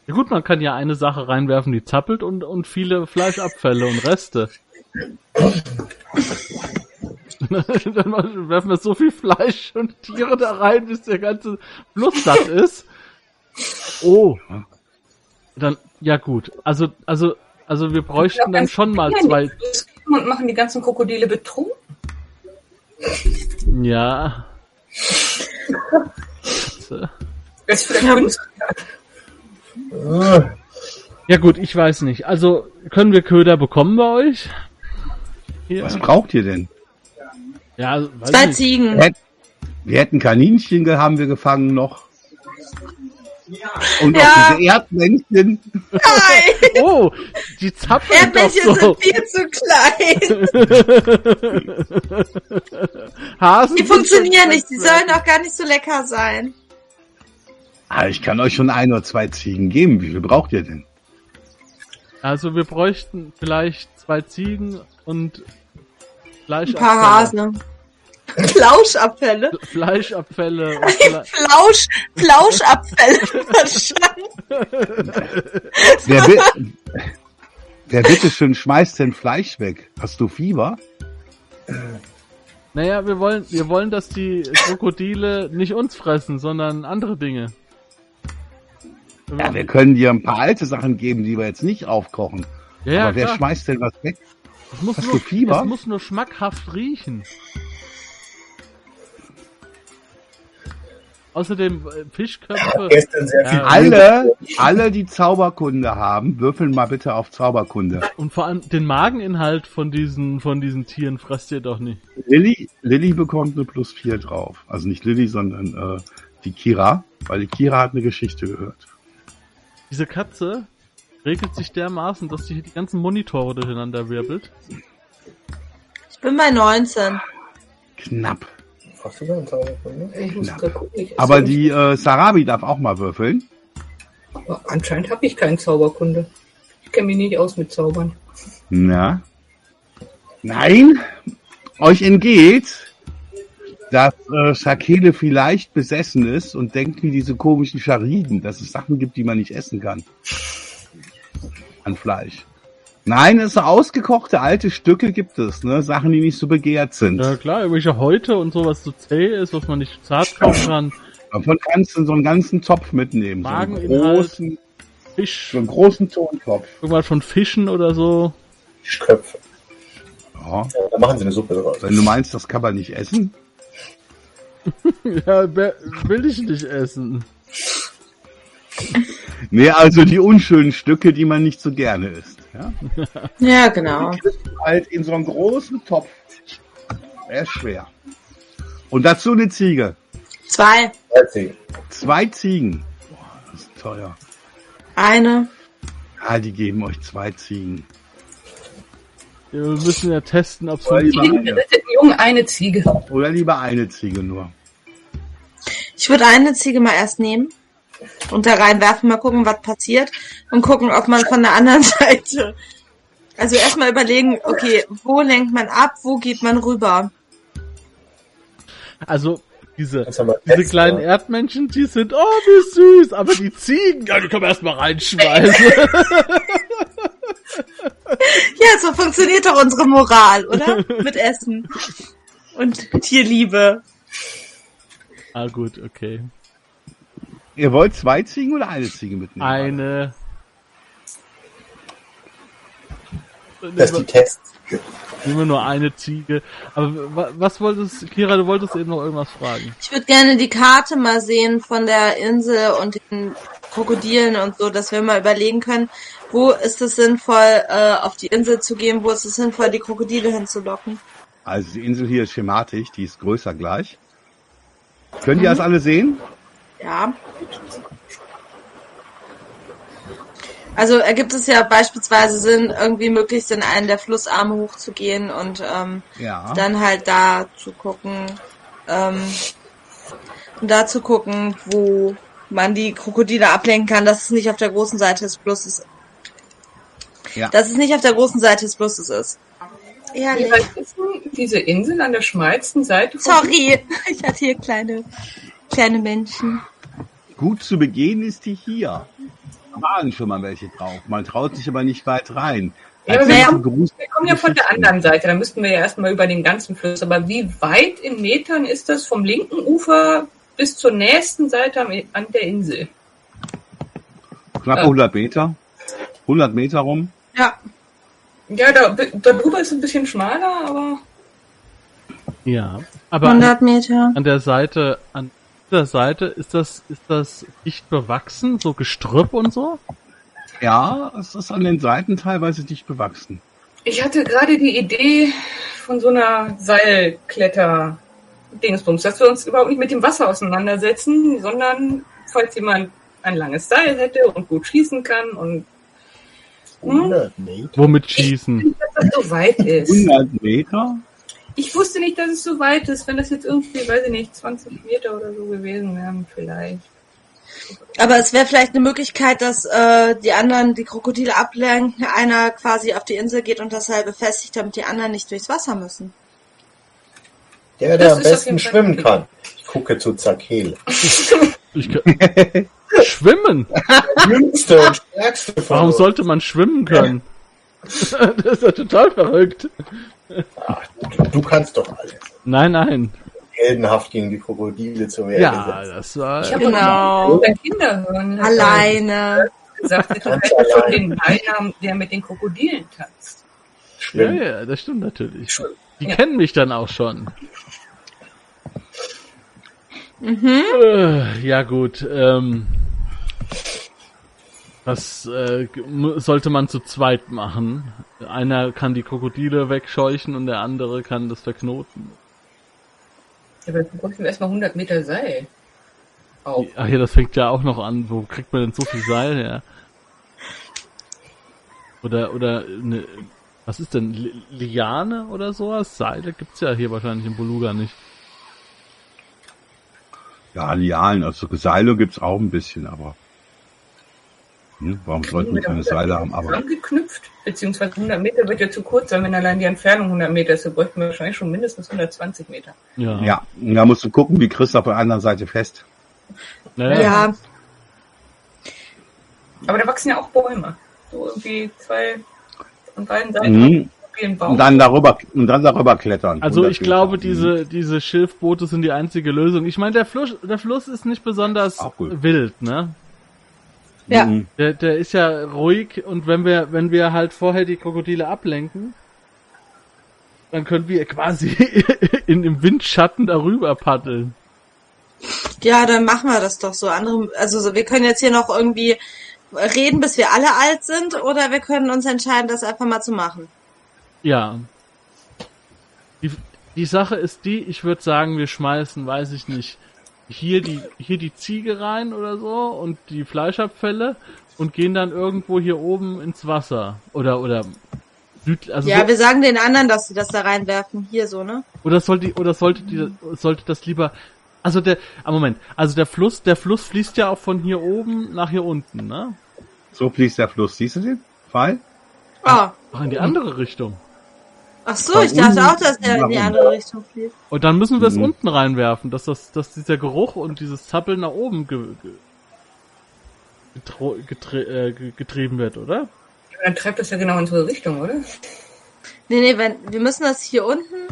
Ja gut, man kann ja eine Sache reinwerfen, die zappelt und, und viele Fleischabfälle und Reste. Dann werfen wir so viel Fleisch und Tiere da rein, bis der ganze Fluss satt ist. Oh. Dann, ja gut. Also, also, also wir bräuchten glaub, dann schon mal zwei... Und machen die ganzen Krokodile betrunken? Ja. Das vielleicht ja gut, ich weiß nicht. Also, können wir Köder bekommen bei euch? Hier. Was braucht ihr denn? Ja, weiß zwei nicht. Ziegen. Wir hätten, wir hätten Kaninchen haben wir gefangen noch. Und ja. Auch diese Erdmännchen. Nein. Oh, die zappeln Erdmännchen doch so. Erdmännchen sind viel zu klein. Hasen die funktionieren nicht. Die sollen auch gar nicht so lecker sein. Ah, ich kann euch schon ein oder zwei Ziegen geben. Wie viel braucht ihr denn? Also wir bräuchten vielleicht zwei Ziegen und Fleischabfälle. Ein paar Hasen. Flauschabfälle? Fleischabfälle. Fle- Flausch, Flauschabfälle. Verstanden? Wer, bi- Wer bitteschön schmeißt denn Fleisch weg? Hast du Fieber? Naja, wir wollen, wir wollen, dass die Krokodile nicht uns fressen, sondern andere Dinge. Ja, wir können dir ein paar alte Sachen geben, die wir jetzt nicht aufkochen. Ja, ja, aber wer klar. Schmeißt denn was weg? Es muss, nur, es muss nur schmackhaft riechen. Außerdem Fischköpfe. Gestern sehr viel. Ja, alle, alle, die Zauberkunde haben, würfeln mal bitte auf Zauberkunde. Und vor allem den Mageninhalt von diesen, von diesen Tieren frisst ihr doch nicht. Lilly, Lilly bekommt eine plus vier drauf. Also nicht Lilly, sondern äh, die Kira. Weil die Kira hat eine Geschichte gehört. Diese Katze regelt sich dermaßen, dass sie hier die ganzen Monitore durcheinander wirbelt. Ich bin bei neunzehn. Knapp. Ich muss da gucken, ich Aber nicht. die äh, Sarabi darf auch mal würfeln. Aber anscheinend habe ich keinen Zauberkunde. Ich kenne mich nicht aus mit Zaubern. Na? Nein? Euch entgeht, dass äh, Sakele vielleicht besessen ist und denkt wie diese komischen Chariden, dass es Sachen gibt, die man nicht essen kann. An Fleisch. Nein, es sind ausgekochte alte Stücke gibt es, ne? Sachen, die nicht so begehrt sind. Ja klar, irgendwelche Häute und sowas so zäh ist, was man nicht zart kaufen kann. Davon kannst du so einen ganzen Zopf mitnehmen. Mageninhalt, so einen großen Fisch. So einen großen Tontopf. Irgendwas von Fischen oder so. Fischköpfe. Ja. Ja, da machen sie eine Suppe draus. Wenn du meinst, das kann man nicht essen? Ja, will ich nicht essen. Nee, also die unschönen Stücke, die man nicht so gerne isst. Ja, ja genau. Die kriegst du halt in so einem großen Topf. Sehr schwer. Und dazu eine Ziege. Zwei. Zwei Ziegen. Zwei Ziegen. Boah, das ist teuer. Eine. Ah, die geben euch zwei Ziegen. Wir müssen ja testen, ob es von Jung eine Ziege. Oder lieber eine Ziege nur. Ich würde eine Ziege mal erst nehmen. Und da reinwerfen, mal gucken, was passiert und gucken, ob man von der anderen Seite, also erstmal überlegen, okay, wo lenkt man ab, wo geht man rüber? Also diese, diese kleinen oder? Erdmenschen, die sind, oh wie süß, aber die Ziegen, ja, die können wir erstmal reinschmeißen. Ja, so funktioniert doch unsere Moral, oder? Mit Essen und Tierliebe. Ah gut, okay. Ihr wollt zwei Ziegen oder eine Ziege mitnehmen? Eine. Das ist die Test. Nehmen wir nur eine Ziege. Aber was wolltest, Kira, du wolltest eben noch irgendwas fragen. Ich würde gerne die Karte mal sehen von der Insel und den Krokodilen und so, dass wir mal überlegen können, wo ist es sinnvoll, auf die Insel zu gehen, wo ist es sinnvoll, die Krokodile hinzulocken. Also die Insel hier ist schematisch, die ist größer gleich. Könnt ihr mhm. das alle sehen? Ja. Also ergibt es ja beispielsweise Sinn, irgendwie möglichst in einen der Flussarme hochzugehen und ähm, ja. dann halt da zu gucken, ähm, und da zu gucken, wo man die Krokodile ablenken kann, dass es nicht auf der großen Seite des Flusses ja. dass es nicht auf der großen Seite des Flusses ist. Ja, wie weit ist denn diese Insel an der schmalsten Seite? Sorry, ich hatte hier kleine kleine Menschen. Gut zu begehen ist die hier. Da waren schon mal welche drauf. Man traut sich aber nicht weit rein. Ja, aber wir, haben, wir kommen ja von der anderen Seite. Da müssten wir ja erstmal über den ganzen Fluss. Aber wie weit in Metern ist das vom linken Ufer bis zur nächsten Seite an der Insel? Knapp ja. hundert Meter. hundert Meter rum. Ja. Ja, da, da drüber ist es ein bisschen schmaler, aber... Ja, aber hundert Meter. An der Seite... an der Seite, ist das, ist das dicht bewachsen, so Gestrüpp und so? Ja, es ist an den Seiten teilweise dicht bewachsen. Ich hatte gerade die Idee von so einer Seilkletter-Dingsbums, dass wir uns überhaupt nicht mit dem Wasser auseinandersetzen, sondern falls jemand ein langes Seil hätte und gut schießen kann und hundert Meter? Womit schießen? Ich weiß nicht, dass das so weit ist. hundert Meter? Ich wusste nicht, dass es so weit ist, wenn das jetzt irgendwie, weiß ich nicht, zwanzig Meter oder so gewesen wären, vielleicht. Aber es wäre vielleicht eine Möglichkeit, dass äh, die anderen die Krokodile ablenken, einer quasi auf die Insel geht und das Seil befestigt, damit die anderen nicht durchs Wasser müssen. Der, der am besten schwimmen kann. Ich gucke zu Sakele. Ich kann schwimmen? Jüngste und stärkste von Warum uns. Sollte man schwimmen können? Das ist ja total verrückt. Ach, du, du kannst doch alles. Nein, nein. Heldenhaft gegen die Krokodile zu werden. Ja, gesetzt. Das war... Ich habe genau. Kinderhören. Alleine. Gesagt, du hättest schon den Beinamen, der mit den Krokodilen tanzt. Schlimm. Ja, ja, das stimmt natürlich. Schlimm. Die ja. kennen mich dann auch schon. Mhm. Äh, ja gut, ähm, das äh, sollte man zu zweit machen. Einer kann die Krokodile wegscheuchen und der andere kann das verknoten. Ja, aber du kommst erstmal hundert Meter Seil. Auf. Ach ja, das fängt ja auch noch an. Wo kriegt man denn so viel Seil her? Oder, oder, ne, was ist denn? Li- Liane oder sowas? Seile gibt's ja hier wahrscheinlich in Buluga nicht. Ja, Lialen, also Seile gibt's auch ein bisschen, aber. Hm, warum sollten wir keine Seile haben? Aber angeknüpft, beziehungsweise hundert Meter wird ja zu kurz sein, wenn allein die Entfernung hundert Meter ist. Da bräuchten wir wahrscheinlich schon mindestens hundertzwanzig Meter. Ja, ja, da musst du gucken, wie kriegst du auf der anderen Seite fest. Naja. Ja. Aber da wachsen ja auch Bäume. So irgendwie zwei an beiden Seiten. Mhm. Und dann darüber, und dann darüber klettern. Also ich glaube, diese, diese Schilfboote sind die einzige Lösung. Ich meine, der Fluss, der Fluss ist nicht besonders wild, ne? Ja. Der, der ist ja ruhig, und wenn wir, wenn wir halt vorher die Krokodile ablenken, dann können wir quasi in dem Windschatten darüber paddeln. Ja, dann machen wir das doch so. Andere, also wir können jetzt hier noch irgendwie reden, bis wir alle alt sind, oder wir können uns entscheiden, das einfach mal zu machen. Ja. Die, die Sache ist die, ich würde sagen, wir schmeißen, weiß ich nicht, hier die, hier die Ziege rein oder so und die Fleischabfälle und gehen dann irgendwo hier oben ins Wasser. Oder, oder, also ja, so, wir sagen den anderen, dass sie das da reinwerfen. Hier so, ne? Oder sollte, oder sollte die, sollte das lieber, also der, ah, Moment, also der Fluss, der Fluss fließt ja auch von hier oben nach hier unten, ne? So fließt der Fluss, siehst du den? Fall? Ah. Ach, in die andere Richtung. Ach so, ich dachte auch, dass der in die andere Richtung fließt. Und dann müssen wir es mhm. unten reinwerfen, dass das, dass dieser Geruch und dieses Zappeln nach oben ge- getro- getre- äh, getrieben wird, oder? Ja, dann treibt das ja genau in unsere Richtung, oder? Nee, nee, wenn, wir müssen das hier unten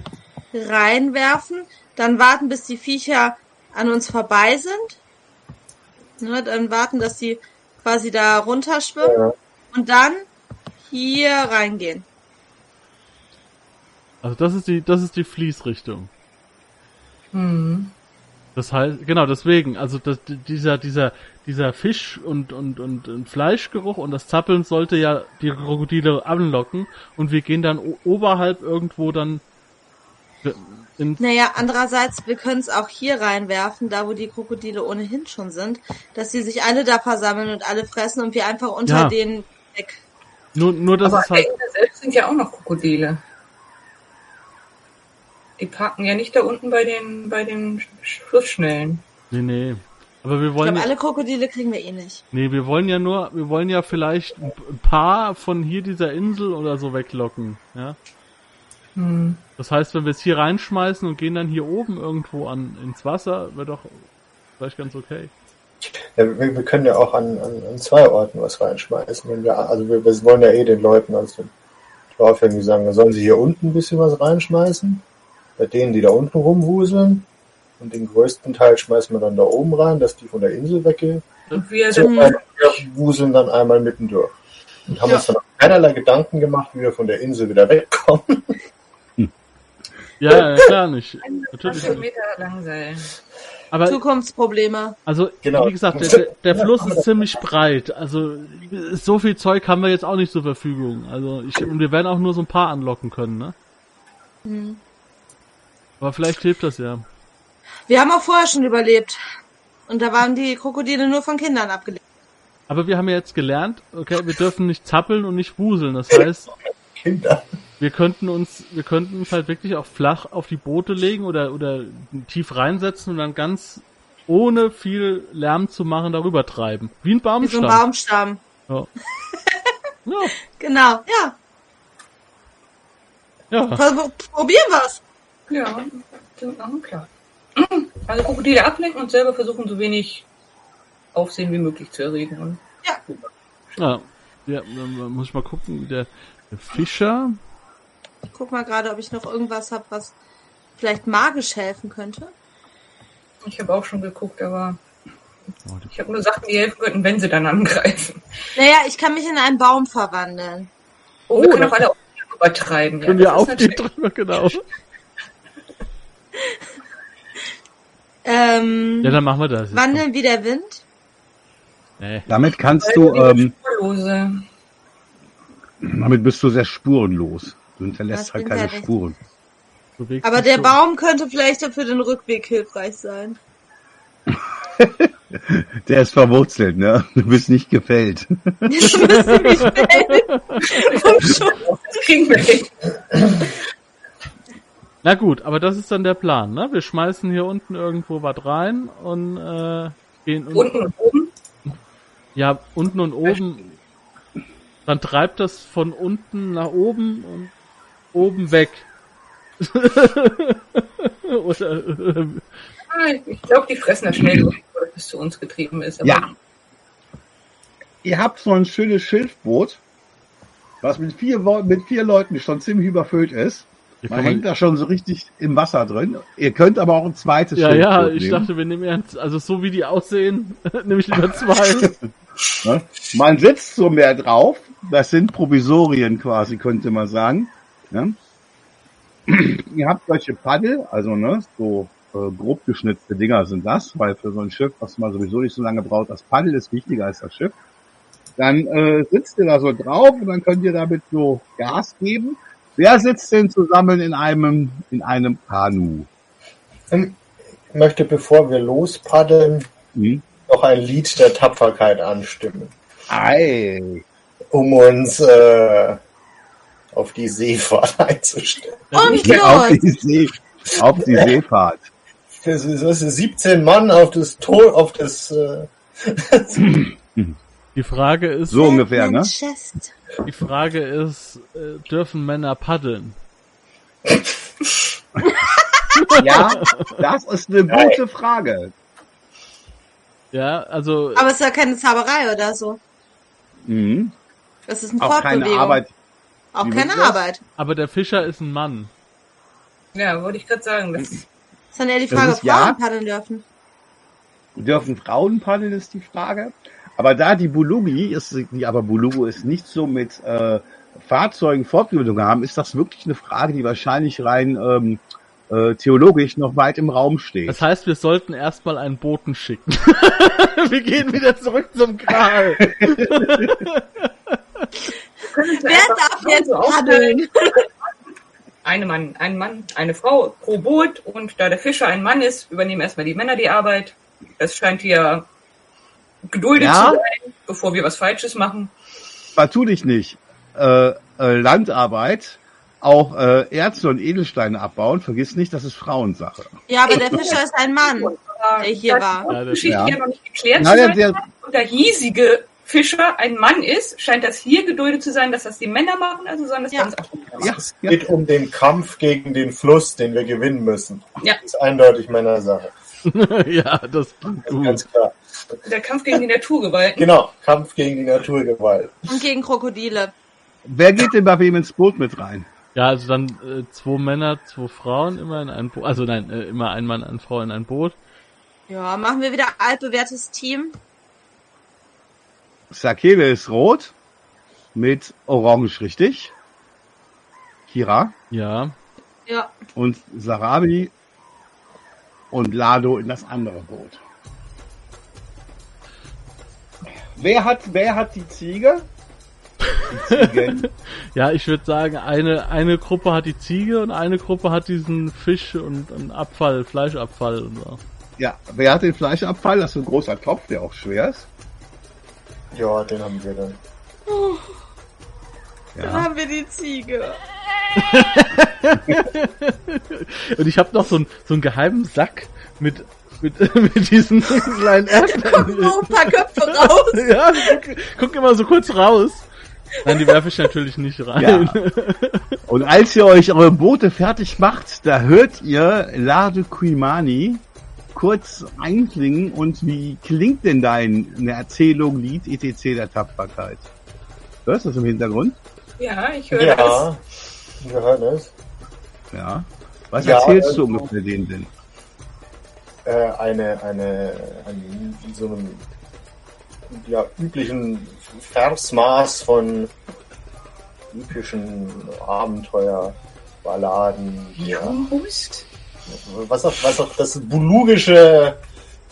reinwerfen, dann warten, bis die Viecher an uns vorbei sind. Ne, dann warten, dass die quasi da runterschwimmen, ja, und dann hier reingehen. Also das ist die, das ist die Fließrichtung. Mhm. Das heißt, genau, deswegen, also das, dieser, dieser, dieser Fisch und, und, und, und Fleischgeruch und das Zappeln sollte ja die Krokodile anlocken, und wir gehen dann o- oberhalb irgendwo dann. Naja, andererseits, wir können es auch hier reinwerfen, da wo die Krokodile ohnehin schon sind, dass sie sich alle da versammeln und alle fressen und wir einfach unter ja. denen weg. Nur, nur das ist halt. Aber selbst sind ja auch noch Krokodile. Die parken ja nicht da unten bei den, bei den Flussschnellen. Nee, nee. Aber wir wollen. Ich glaube, alle Krokodile kriegen wir eh nicht. Nee, wir wollen ja nur, wir wollen ja vielleicht ein paar von hier dieser Insel oder so weglocken, ja. Hm. Das heißt, wenn wir es hier reinschmeißen und gehen dann hier oben irgendwo an ins Wasser, wäre doch vielleicht ganz okay. Ja, wir, wir können ja auch an, an, an zwei Orten was reinschmeißen. Wenn wir, also wir, wir wollen ja eh den Leuten aus dem Dorf irgendwie sagen, sollen sie hier unten ein bisschen was reinschmeißen, bei denen, die da unten rumwuseln, und den größten Teil schmeißen wir dann da oben rein, dass die von der Insel weggehen. Und wir so, dann wuseln dann einmal mitten durch. Und haben ja. uns dann keinerlei Gedanken gemacht, wie wir von der Insel wieder wegkommen. Ja, ja, klar nicht. Natürlich nicht. Aber Zukunftsprobleme. Also, genau. Wie gesagt, der, der Fluss ist ziemlich breit. Also, so viel Zeug haben wir jetzt auch nicht zur Verfügung. Also, ich, und wir werden auch nur so ein paar anlocken können, ne? Mhm. Aber vielleicht hilft das ja. Wir haben auch vorher schon überlebt. Und da waren die Krokodile nur von Kindern abgelehnt. Aber wir haben ja jetzt gelernt, okay, wir dürfen nicht zappeln und nicht wuseln. Das heißt, Kinder. Wir könnten uns, wir könnten uns halt wirklich auch flach auf die Boote legen oder, oder tief reinsetzen und dann ganz ohne viel Lärm zu machen darüber treiben. Wie ein Baumstamm. Wie so ein Baumstamm. Ja. Ja. Genau, ja. Ja. Probieren wir's. Ja, klar. Also Krokodile ablenken und selber versuchen, so wenig Aufsehen wie möglich zu erregen. Und ja. Ja. Ja, dann muss ich mal gucken, der, der Fischer. Ich guck mal gerade, ob ich noch irgendwas habe, was vielleicht magisch helfen könnte. Ich habe auch schon geguckt, aber ich habe nur Sachen, die helfen könnten, wenn sie dann angreifen. Naja, ich kann mich in einen Baum verwandeln. Oh, wir können auch alle auf die drüber treiben. Können ja, wir auf die drüber, genau. Ähm, ja, dann machen wir das. Wandeln wie der Wind? Nee. Damit kannst du... Ähm, Spurlose. Damit bist du sehr spurenlos. Du hinterlässt halt keine Spuren. Aber der Baum könnte vielleicht für den Rückweg hilfreich sein. Der ist verwurzelt, ne? Du bist nicht gefällt. Du bist nicht gefällt. Na gut, aber das ist dann der Plan, ne? Wir schmeißen hier unten irgendwo was rein und äh, gehen unten und oben. Ja, unten und oben. Dann treibt das von unten nach oben und oben weg. Oder, äh, ich glaube, die fressen das schnell durch, weil es zu uns getrieben ist. Aber ja. Ihr habt so ein schönes Schilfboot, was mit vier, mit vier Leuten schon ziemlich überfüllt ist. Ich Man hängt da schon so richtig im Wasser drin. Ihr könnt aber auch ein zweites ja, Schilfboot Ja, ja, ich nehmen. dachte, wir nehmen ernst. Also so wie die aussehen, nehme ich lieber zwei. Man sitzt so mehr drauf. Das sind Provisorien quasi, könnte man sagen. Ja? Ihr habt solche Paddel, also ne, so äh, grob geschnitzte Dinger sind das, weil für so ein Schiff, was man sowieso nicht so lange braucht, das Paddel ist wichtiger als das Schiff. Dann äh, sitzt ihr da so drauf und dann könnt ihr damit so Gas geben. Wer sitzt denn zusammen in einem in einem Kanu? Ich möchte, bevor wir lospaddeln, hm? noch ein Lied der Tapferkeit anstimmen. Ei. Um uns... Äh, auf die Seefahrt einzustellen. Oh Gott. Auf die, See, auf die Seefahrt. Das ist, das ist siebzehn Mann auf das Tor, auf das... Äh, die Frage ist... So ungefähr, ne? Die Frage ist, äh, dürfen Männer paddeln? Ja, das ist eine gute Frage. Ja, also... Aber es ist ja keine Zauberei oder so. Mhm. Das ist eine Fortbewegung. Auch keine Arbeit. Auch Wie keine Arbeit. Aber der Fischer ist ein Mann. Ja, wollte ich gerade sagen. Das ist dann eher die Frage, ob Frauen ja. paddeln dürfen. Dürfen Frauen paddeln, ist die Frage. Aber da die Bulugi ist, die aber Bulugu ist nicht so mit äh, Fahrzeugen Fortbildung haben, ist das wirklich eine Frage, die wahrscheinlich rein ähm, äh, theologisch noch weit im Raum steht. Das heißt, wir sollten erstmal einen Boten schicken. Wir gehen wieder zurück zum Kral. Wer darf jetzt paddeln? Ein Mann, ein Mann, eine Frau pro Boot, und da der Fischer ein Mann ist, übernehmen erstmal die Männer die Arbeit. Das scheint hier geduldig ja? zu sein, bevor wir was Falsches machen. Vertu dich nicht. Äh, äh, Landarbeit, auch äh, Erze und Edelsteine abbauen, vergiss nicht, das ist Frauensache. Ja, aber der Fischer ist ein Mann, der hier das war. Das Geschichte ja. hier noch nicht geklärt Na, zu sein, der, der, und der hiesige Fischer ein Mann ist, scheint das hier geduldet zu sein, dass das die Männer machen, also sollen das ja. ganz auch Männer machen. Es geht um den Kampf gegen den Fluss, den wir gewinnen müssen. Ja. Das ist eindeutig Männersache. Ja, das, das ist ganz klar. Der Kampf gegen die Naturgewalt. Genau, Kampf gegen die Naturgewalt. Und gegen Krokodile. Wer geht denn bei wem ins Boot mit rein? Ja, also dann äh, zwei Männer, zwei Frauen, immer in ein Boot. Also nein, äh, immer ein Mann, eine Frau in ein Boot. Ja, machen wir wieder altbewährtes Team. Sakele ist rot mit orange, richtig? Kira? Ja. Ja. Und Sarabi und Lado in das andere Boot. Wer hat, wer hat die Ziege? Die ja, ich würde sagen, eine, eine Gruppe hat die Ziege und eine Gruppe hat diesen Fisch und, und Abfall, Fleischabfall und so. Ja, wer hat den Fleischabfall? Das ist ein großer Topf, der auch schwer ist. Ja, den haben wir dann. Oh, ja. Dann haben wir die Ziege. Und ich habe noch so einen so einen geheimen Sack mit mit mit diesen kleinen Äpfeln. Da kommen noch ein paar Köpfe raus. Ja, guck, guck immer so kurz raus. Nein, die werfe ich natürlich nicht rein. Ja. Und als ihr euch eure Boote fertig macht, da hört ihr Lado Kuimani kurz einklingen. Und wie klingt denn deine Erzählung, Lied, et cetera der Tapferkeit? Hörst du das im Hintergrund? Ja, ich höre ja. das. Ja, wir hören es. Ja. Was ja, erzählst also, du ungefähr denen denn? Äh, eine, eine, eine, in so einem ja, üblichen Versmaß von typischen Abenteuerballaden. Ja. Joost? Was auch, was auch das bulugische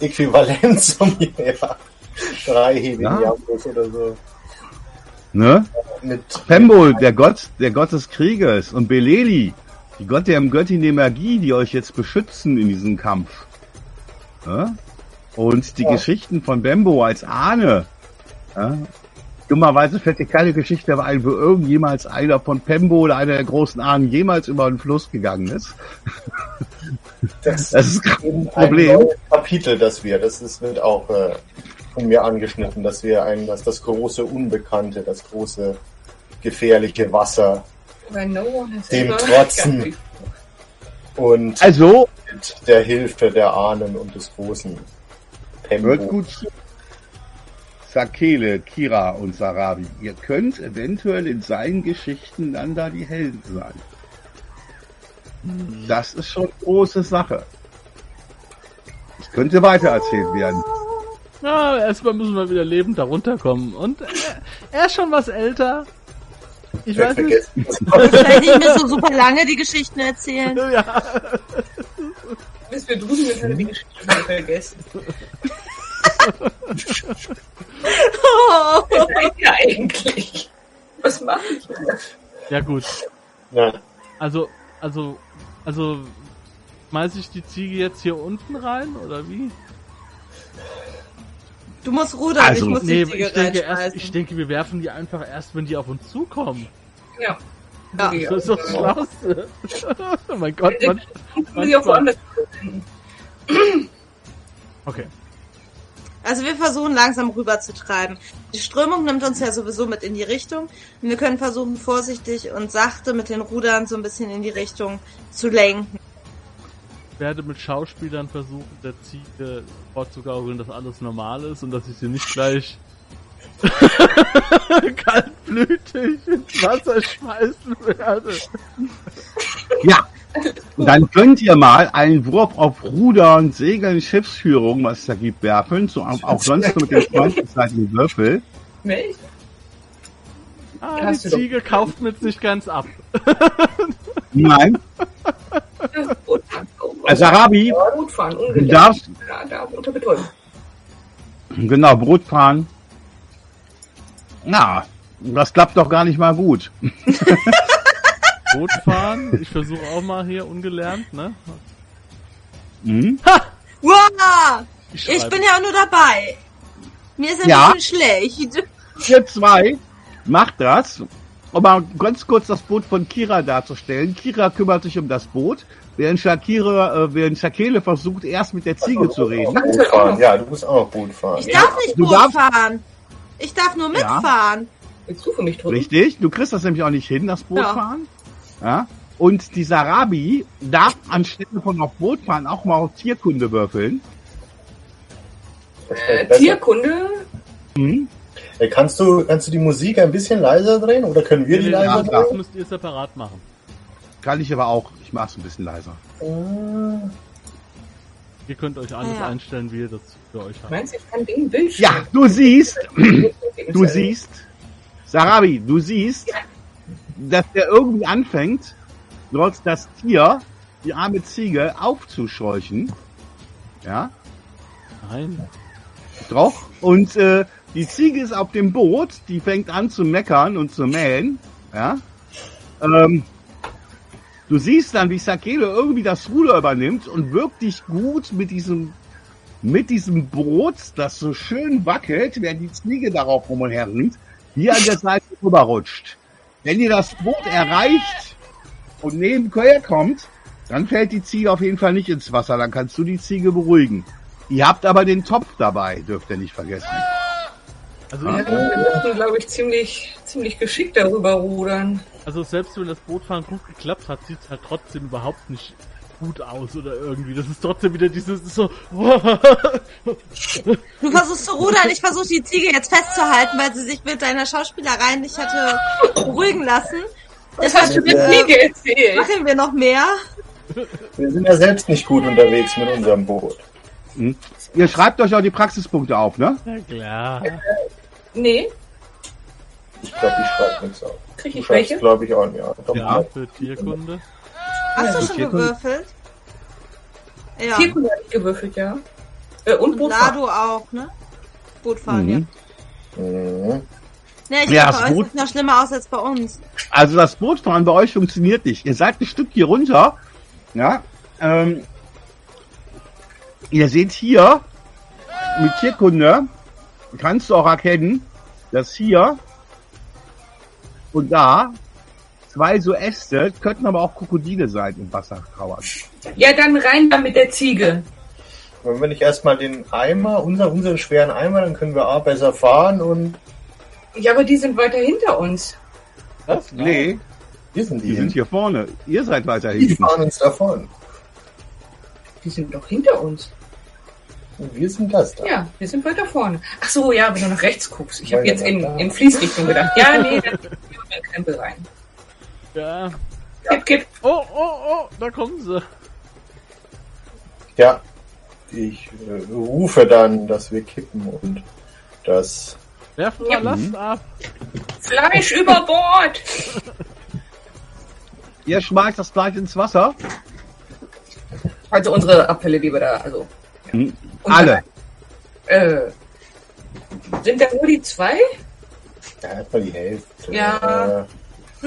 Äquivalent zum ja, dreihebigen Jambus oder so. Ne? Mit Pembul, der Gott, der Gott des Krieges, und Beleli, die Gott der Göttin der Magie, die euch jetzt beschützen in diesem Kampf. Ne? Und die ja. Geschichten von Bembo als Ahne. Ne? Dummerweise fällt dir keine Geschichte dabei ein, wo irgend jemals einer von Pembo oder einer der großen Ahnen jemals über den Fluss gegangen ist. Das, das ist kein Problem. Ein neues Kapitel, das wir, das ist, wird auch äh, von mir angeschnitten, dass wir ein, dass das große Unbekannte, das große gefährliche Wasser no dem trotzen und also mit der Hilfe der Ahnen und des großen Pembo. Hört gut zu. Sakele, Kira und Sarabi, ihr könnt eventuell in seinen Geschichten dann da die Helden sein. Das ist schon große Sache. Ich könnte weitererzählt werden. Na, erstmal müssen wir wieder lebend da runterkommen. Und äh, er ist schon was älter. Ich, ich weiß nicht. Vielleicht nicht mehr so super lange die Geschichten erzählen. Ja. Bis wir drüben sind, haben wir die Geschichten vergessen. Oh, was ist ja eigentlich? Was mache ich denn? Ja gut. Ja. Also, also, also, schmeiß ich die Ziege jetzt hier unten rein oder wie? Du musst rudern, also, ich muss nee, die Ziege ich denke, erst, ich denke, wir werfen die einfach erst, wenn die auf uns zukommen. Ja. ja. ja. Das ist das Schlauste. Oh mein Gott, man. Okay. Also wir versuchen langsam rüber zu treiben. Die Strömung nimmt uns ja sowieso mit in die Richtung. Und wir können versuchen, vorsichtig und sachte mit den Rudern so ein bisschen in die Richtung zu lenken. Ich werde mit Schauspielern versuchen, der Ziege vorzugaukeln, dass alles normal ist und dass ich sie nicht gleich kaltblütig ins Wasser schmeißen werde. Ja, dann könnt ihr mal einen Wurf auf Rudern, Segeln, Schiffsführung, was es da gibt, werfen. So, auch sonst mit dem zwanzig-seitigen Würfel. Nicht? Ah, Hast die Ziege doch. Kauft mit sich ganz ab. Nein. Sarabi, also, du darfst... Ja, da, unter Betäubung. Genau, Brot fahren. Na, das klappt doch gar nicht mal gut. Boot fahren, ich versuche auch mal hier ungelernt, ne? Mhm. Ha! Wow! Ich, ich bin ja auch nur dabei. Mir ist ein ja. bisschen schlecht. Ihr zwei macht das. Um mal ganz kurz das Boot von Kira darzustellen. Kira kümmert sich um das Boot, während Shakira, äh, während Sakele versucht, erst mit der Ziege also, zu reden. Ja, du musst auch Boot fahren. Ich ja. darf nicht Boot darfst... fahren. Ich darf nur mitfahren. Ja. Du für mich drücken? Richtig, du kriegst das nämlich auch nicht hin, das Boot ja. fahren. Ja? Und die Sarabi darf anstelle von auf Boot fahren auch mal auf Tierkunde würfeln. Äh, Tierkunde? Mhm. Äh, kannst du kannst du die Musik ein bisschen leiser drehen oder können wir nee, die leiser ja, drehen? Das müsst ihr separat machen. Kann ich aber auch. Ich mach's ein bisschen leiser. Äh. Ihr könnt euch alles ja. einstellen, wie ihr das für euch habt. Meinst du, ich kann den Bildschirm? Ja, du siehst, du siehst, Sarabi, du siehst, ja. dass der irgendwie anfängt, trotz das Tier, die arme Ziege, aufzuscheuchen. Ja? Nein. Doch. Und äh, die Ziege ist auf dem Boot, die fängt an zu meckern und zu mähen. Ja? Ähm... Du siehst dann, wie Sakele irgendwie das Ruder übernimmt und wirkt dich gut mit diesem, mit diesem Brot, das so schön wackelt, während die Ziege darauf rum und her liegt, hier an der Seite rüberrutscht. Wenn ihr das Boot erreicht und neben Keuer kommt, dann fällt die Ziege auf jeden Fall nicht ins Wasser, dann kannst du die Ziege beruhigen. Ihr habt aber den Topf dabei, dürft ihr nicht vergessen. Also, ja, wir müssen, glaube ich, ziemlich, ziemlich geschickt darüber rudern. Also selbst wenn das Bootfahren gut geklappt hat, sieht es halt trotzdem überhaupt nicht gut aus oder irgendwie. Das ist trotzdem wieder dieses so... Du versuchst zu rudern, ich versuche die Ziege jetzt festzuhalten, weil sie sich mit deiner Schauspielerei nicht hatte beruhigen lassen. Das hast du mit Ziege erzählt. Machen wir noch mehr? Wir sind ja selbst nicht gut unterwegs mit unserem Boot. Hm. Ihr schreibt euch auch die Praxispunkte auf, ne? Na klar. Äh, nee. Ich glaube, ich schreibe nichts auf. Krieg ich welche? Glaube ich auch nicht. Ja, ja, für Tierkunde. Hast ja, du schon gewürfelt? Ja. Vier Kunden habe ich gewürfelt, ja. Äh, und und Lado auch, ne? Bootfahren, mhm. ja. Mhm. Ne, ich ja, glaube, bei euch sieht es noch schlimmer aus als bei uns. Also das Bootfahren bei euch funktioniert nicht. Ihr seid ein Stück hier runter. Ja, ähm, ihr seht hier, mit Tierkunde kannst du auch erkennen, dass hier und da zwei so Äste, könnten aber auch Krokodile sein im Wasser kauern. Ja, dann rein da mit der Ziege. Wollen wir nicht erstmal den Eimer, unser, unseren schweren Eimer, dann können wir A besser fahren und... Ja, aber die sind weiter hinter uns. Was? Nee. Wir sind die, die sind hier vorne. Ihr seid weiter hinten. Die fahren uns davon. Die sind doch hinter uns. Und wir sind das da. Ja, wir sind weiter vorne. Ach so, ja, wenn du nach rechts guckst. Ich habe jetzt in, in Fließrichtung gedacht. Ja, nee, dann gehen wir in den Krempel rein. Ja. Kipp, kipp. Oh, oh, oh, da kommen sie. Ja, ich äh, rufe dann, dass wir kippen und das... Werfen wir ja. Last ab. Fleisch über Bord! Ihr schmeißt das Fleisch ins Wasser. Also unsere Appelle, die wir da... Also, ja. Alle. Äh, sind da nur die zwei? Ja, erstmal die Hälfte. Ja. Äh,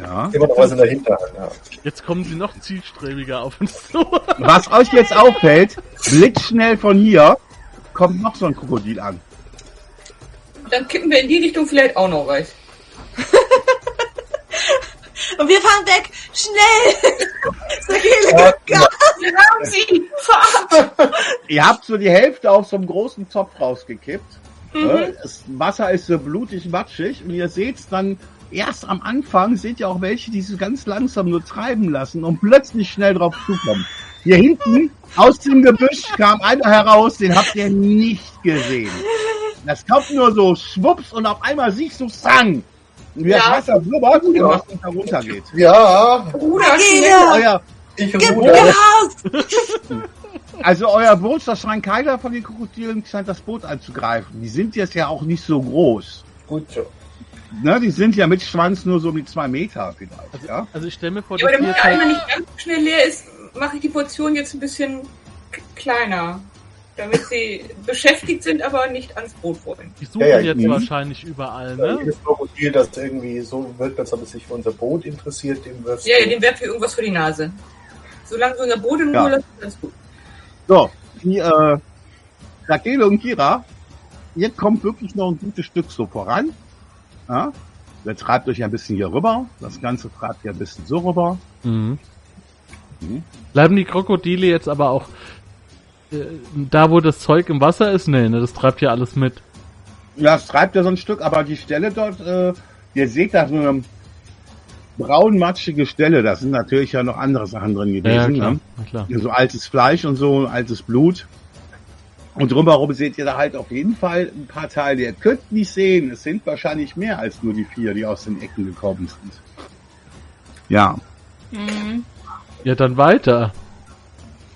Ja. Immer noch was in der Hinterhand, ja. Jetzt kommen sie noch zielstrebiger auf uns zu. Was euch jetzt auffällt, blitzschnell von hier, kommt noch so ein Krokodil an. Dann kippen wir in die Richtung vielleicht auch noch was. Und wir fahren weg! Schnell! Wir haben sie! Fahrt! Ihr habt so die Hälfte auf so einem großen Zopf rausgekippt. Mhm. Das Wasser ist so blutig matschig und ihr seht's dann. Erst am Anfang seht ihr auch welche, die so ganz langsam nur treiben lassen und plötzlich schnell drauf zukommen. Hier hinten, aus dem Gebüsch, kam einer heraus, den habt ihr nicht gesehen. Das kommt nur so schwupps und auf einmal siehst du Sang, wie ja. das Wasser blubbert und ja. was da runtergeht. Ja. Bruder, euer, ich ruder. Also euer Boot, das scheint keiner von den Krokodilen, scheint das Boot anzugreifen. Die sind jetzt ja auch nicht so groß. Gut so. Ne, die sind ja mit Schwanz nur so mit zwei Meter vielleicht, also, ja? Also ich stelle mir vor, ja, dass... Ja, aber damit der Eimer nicht ganz schnell leer ist, mache ich die Portion jetzt ein bisschen k- kleiner, damit sie beschäftigt sind, aber nicht ans Brot wollen. Die suchen ja, ja, jetzt wahrscheinlich überall, ne? Ich probiere das irgendwie so, wird das, ob es sich für unser Boot interessiert, dem wirfst du... Ja, ja, dem werfen wir irgendwas vor die Nase. Solange du unser Boot in Ruhe lässt, ist alles gut. So, die, äh, Sakele und Kira, ihr kommt wirklich noch ein gutes Stück so voran. Ja, der treibt euch ein bisschen hier rüber. Das Ganze treibt ihr ein bisschen so rüber. Mhm. Mhm. Bleiben die Krokodile jetzt aber auch äh, da, wo das Zeug im Wasser ist? Nee, ne, das treibt ja alles mit. Ja, das treibt ja so ein Stück, aber die Stelle dort, äh, ihr seht da so eine braunmatschige Stelle. Da sind natürlich ja noch andere Sachen drin gewesen. Ja, klar. Ne? Ja, klar. So altes Fleisch und so, altes Blut. Und drumherum seht ihr da halt auf jeden Fall ein paar Teile. Ihr könnt nicht sehen, es sind wahrscheinlich mehr als nur die vier, die aus den Ecken gekommen sind. Ja. Mhm. Ja, dann weiter.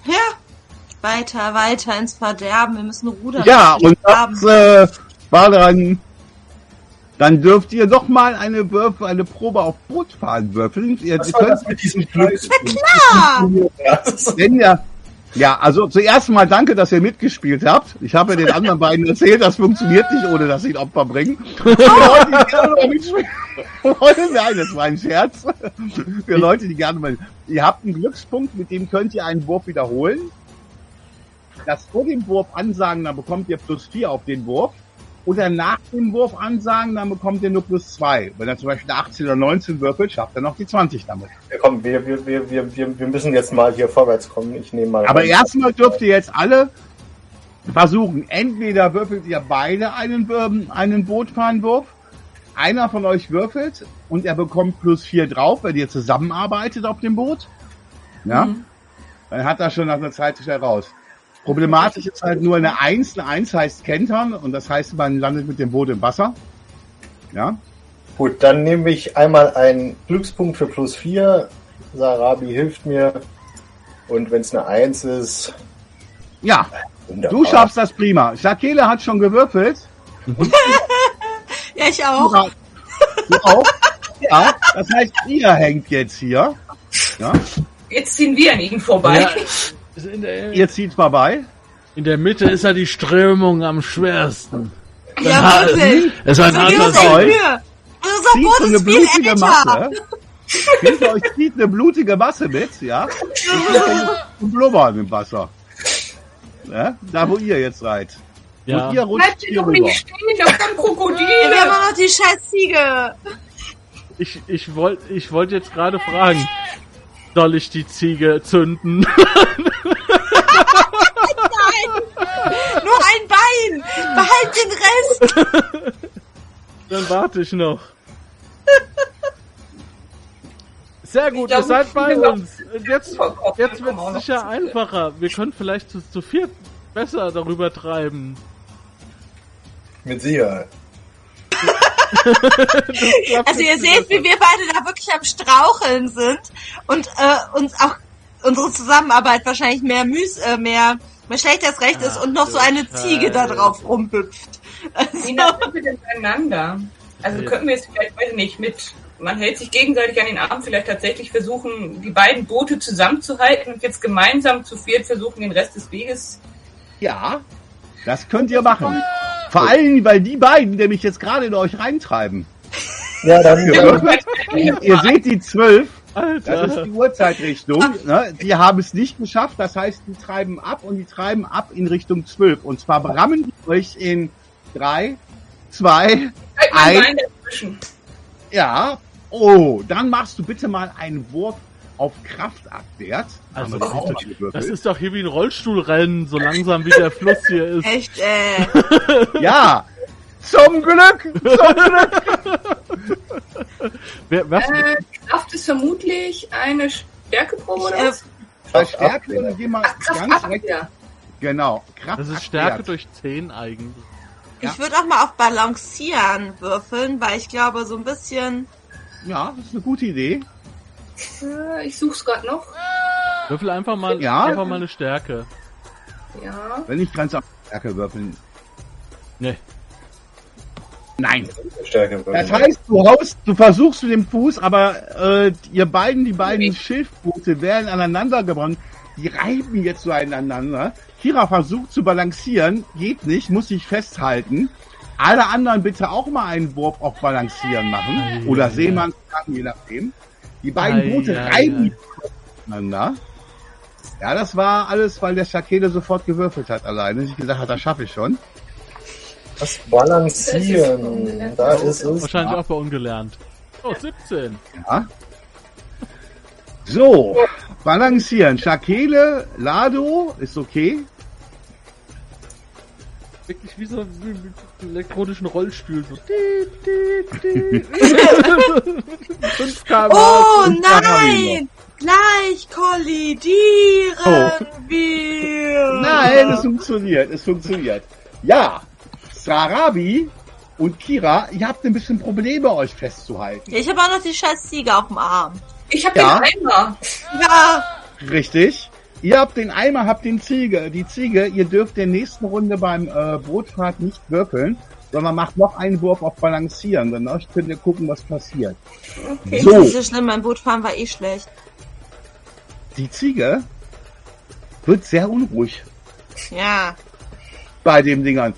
Ja, weiter, weiter ins Verderben. Wir müssen rudern. Ja, und das äh, war dann... Dann dürft ihr doch mal eine Würfe, eine Probe auf Bootfahren würfeln. Ihr, ihr könnt mit diesem Glück... Na klar! Wenn ihr... Ja, also zuerst mal danke, dass ihr mitgespielt habt. Ich habe ja den anderen beiden erzählt, das funktioniert nicht, ohne dass sie ein Opfer bringen. Wir Leute, die nein, das war ein Scherz. Für Leute, die gerne mal... Ihr habt einen Glückspunkt, mit dem könnt ihr einen Wurf wiederholen. Das vor dem Wurf ansagen, dann bekommt ihr plus vier auf den Wurf. Oder nach dem Wurf ansagen, dann bekommt ihr nur plus zwei. Wenn er zum Beispiel achtzehn oder neunzehn würfelt, schafft er noch die zwanzig damit. Ja, komm, wir, wir, wir, wir, wir müssen jetzt mal hier vorwärts kommen. Ich nehme mal. Aber erstmal dürft ihr jetzt alle versuchen. Entweder würfelt ihr beide einen, einen Bootfahrenwurf. Einer von euch würfelt und er bekommt plus vier drauf, wenn ihr zusammenarbeitet auf dem Boot. Ja? Mhm. Dann hat er schon nach einer Zeit schnell raus. Problematisch ist halt nur eine Eins. Eine Eins heißt Kentern und das heißt, man landet mit dem Boot im Wasser. Ja. Gut, dann nehme ich einmal einen Glückspunkt für plus vier. Sarabi hilft mir. Und wenn es eine Eins ist... Ja, wunderbar. Du schaffst das prima. Sakele hat schon gewürfelt. Ja, ich auch. Ja, du auch? Ja, das heißt, ihr hängt jetzt hier. Ja. Jetzt ziehen wir an ihnen vorbei. Ja. In der, Ihr zieht mal bei. In der Mitte ist ja die Strömung am schwersten. Ja, wirklich. Es ist ein anderes Zeug. Zieht so eine blutige Masse. Hinter euch zieht eine blutige Masse mit, ja? Und blubbern im Wasser. Ja? Da, wo ihr jetzt seid. Ja. Und ihr rutscht hier rüber. Nicht stehen auf dem Krokodil. Wir haben noch die scheiß Ziege. Ich, ich wollte ich wollt jetzt gerade fragen, soll ich die Ziege zünden? Nein! Nur ein Bein! Behalt den Rest! Dann warte ich noch. Sehr gut, ihr seid bei uns. Jetzt, jetzt wird es sicher einfacher. Wir können vielleicht zu, zu viert besser darüber treiben. Mit Sicherheit. Also ihr seht, wie wir beide da wirklich am Straucheln sind und äh, uns auch unsere Zusammenarbeit wahrscheinlich mehr müß, äh, mehr, mehr schlecht als recht ist und noch so eine Ziege da drauf rumpüpft. Also, wie sind wir denn miteinander? Also könnten wir es vielleicht, weiß ich nicht, mit... Man hält sich gegenseitig an den Armen, vielleicht tatsächlich versuchen, die beiden Boote zusammenzuhalten und jetzt gemeinsam zu viert versuchen, den Rest des Weges... Ja, das könnt ihr machen. Vor allem, weil die beiden nämlich jetzt gerade in euch reintreiben. Ja, dafür. Ihr seht die zwölf, das ist die Uhrzeitrichtung, ne? Die haben es nicht geschafft, das heißt, die treiben ab und die treiben ab in Richtung zwölf. Und zwar rammen die euch in drei, zwei, eins... Ja, oh, dann machst du bitte mal einen Wurf auf Kraftabwert. Also, das, auch ist doch, das ist doch hier wie ein Rollstuhlrennen, so langsam wie der Fluss hier ist. Echt, äh. Ja, zum Glück, zum Glück. Wer, was? Äh, Kraft ist vermutlich eine Stärkeprobe, oder? Äh, Bei Stärke oder geh mal Ach, ganz recht. Genau, Kraft. Das ist Stärke Abwert. Durch zehn eigentlich. Ja. Ich würde auch mal auf Balancieren würfeln, weil ich glaube, so ein bisschen... Ja, das ist eine gute Idee. Äh, ich such's gerade noch. Würfel einfach mal, ja. einfach mal eine Stärke. Ja. Wenn ich ganz auf Stärke würfeln. Nee. Nein. Stärke würfeln. Das heißt, du haust, du versuchst mit dem Fuß, aber äh, ihr beiden, die beiden nee. Schilfboote werden aneinander gebrannt. Die reiben jetzt so aneinander. Kira versucht zu balancieren, geht nicht, muss sich festhalten. Alle anderen bitte auch mal einen Wurf auf Balancieren machen. Ei, oder Seemann, ja. je nachdem. Die beiden ei, Boote ei, reiben aneinander. Ja, das war alles, weil der Sakele sofort gewürfelt hat alleine. Ich gesagt hat, das schaffe ich schon. Das Balancieren, da ist es. Wahrscheinlich auch bei ungelernt. Oh, siebzehn. Ja. So, balancieren. Sakele, Lado, ist okay. Wirklich wie so einen elektronischen Rollstuhl. So. Oh nein! Gleich kollidieren oh. wir! Nein, es funktioniert, es funktioniert. Ja, Sarabi und Kira, ihr habt ein bisschen Probleme, euch festzuhalten. Ja, ich habe auch noch die scheiß Ziege auf dem Arm. Ich hab ja. den Eimer. Ja. Richtig. Ihr habt den Eimer, habt den Ziege. Die Ziege, ihr dürft in der nächsten Runde beim äh, Bootfahrt nicht würfeln, sondern macht noch einen Wurf auf Balancieren. Dann könnt ihr gucken, was passiert. Okay. So. Das ist so schlimm, mein Bootfahren war eh schlecht. Die Ziege wird sehr unruhig. Ja. Bei den Dingern.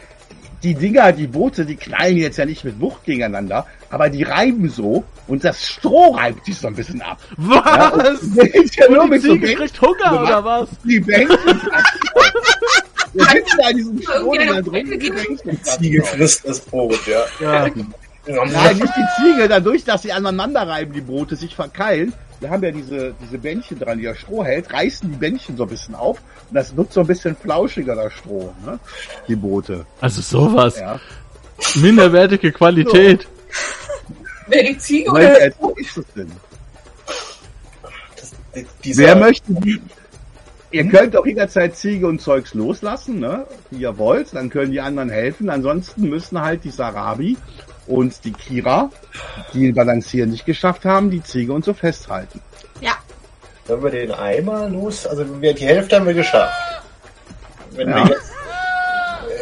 Die Dinger, die Boote, die knallen jetzt ja nicht mit Wucht gegeneinander, aber die reiben so und das Stroh reibt sich so ein bisschen ab. Was? Ja, ja nur die mit Ziege so kriegt Hunger, gemacht. Oder was? Die Bänkchen. Wir sitzen da in diesem Stroh da drin. Die, die Ziege frisst das Brot, ja. ja. Nein, nicht die Ziege, dadurch, dass sie aneinander reiben, die Brote sich verkeilen. Wir haben ja diese, diese Bändchen dran, die das Stroh hält, reißen die Bändchen so ein bisschen auf und das wird so ein bisschen flauschiger, das Stroh, ne? Die Boote. Also sowas. Ja. Minderwertige Qualität. So. Wer die Ziege oder Wer ist das denn? Das, dieser... Wer möchte die? Ihr könnt auch jederzeit Ziege und Zeugs loslassen, ne? Wie ihr wollt, dann können die anderen helfen. Ansonsten müssen halt die Sarabi und die Kira, die den Balancieren nicht geschafft haben, die Ziege und so festhalten. Ja. Wenn wir den Eimer los, also wir, die Hälfte haben wir geschafft. Wenn ja. wir jetzt,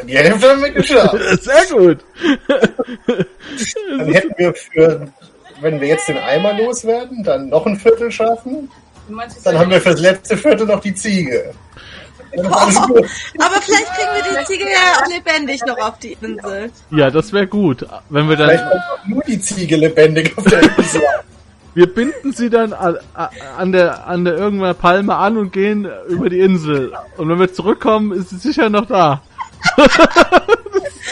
die Hälfte haben wir geschafft. Sehr gut. Dann hätten wir für, wenn wir jetzt den Eimer loswerden, dann noch ein Viertel schaffen, dann haben wir fürs letzte Viertel noch die Ziege. Oh, aber vielleicht kriegen wir die Ziege ja lebendig noch auf die Insel. Ja, das wäre gut. Wenn wir dann vielleicht kommt nur die Ziege lebendig auf der Insel. Wir binden sie dann an, an der an der irgendeiner Palme an und gehen über die Insel. Und wenn wir zurückkommen, ist sie sicher noch da. Das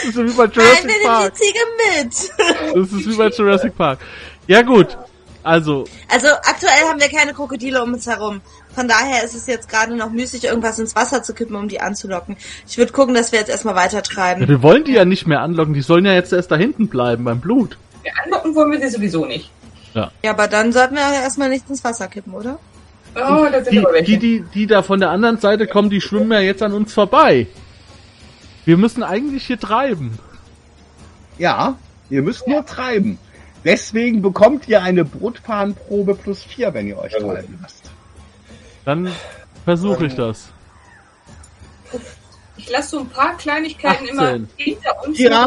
ist wie bei Jurassic Nein, Park. Nein, die Ziege mit. Das ist wie bei Jurassic Park. Ja gut, also... Also aktuell haben wir keine Krokodile um uns herum. Von daher ist es jetzt gerade noch müßig, irgendwas ins Wasser zu kippen, um die anzulocken. Ich würde gucken, dass wir jetzt erstmal weitertreiben. Ja, wir wollen die ja nicht mehr anlocken. Die sollen ja jetzt erst da hinten bleiben, beim Blut. Ja, anlocken wollen wir sie sowieso nicht. Ja, ja, aber dann sollten wir ja erstmal nichts ins Wasser kippen, oder? Oh, das sind die, aber welche. Die, die, die da von der anderen Seite kommen, die schwimmen ja jetzt an uns vorbei. Wir müssen eigentlich hier treiben. Ja, ihr müsst nur treiben. Deswegen bekommt ihr eine Brotfahnenprobe plus vier, wenn ihr euch treiben lasst. Dann versuche ich das. Ich lasse so ein paar Kleinigkeiten achtzehn immer hinter uns. Kira,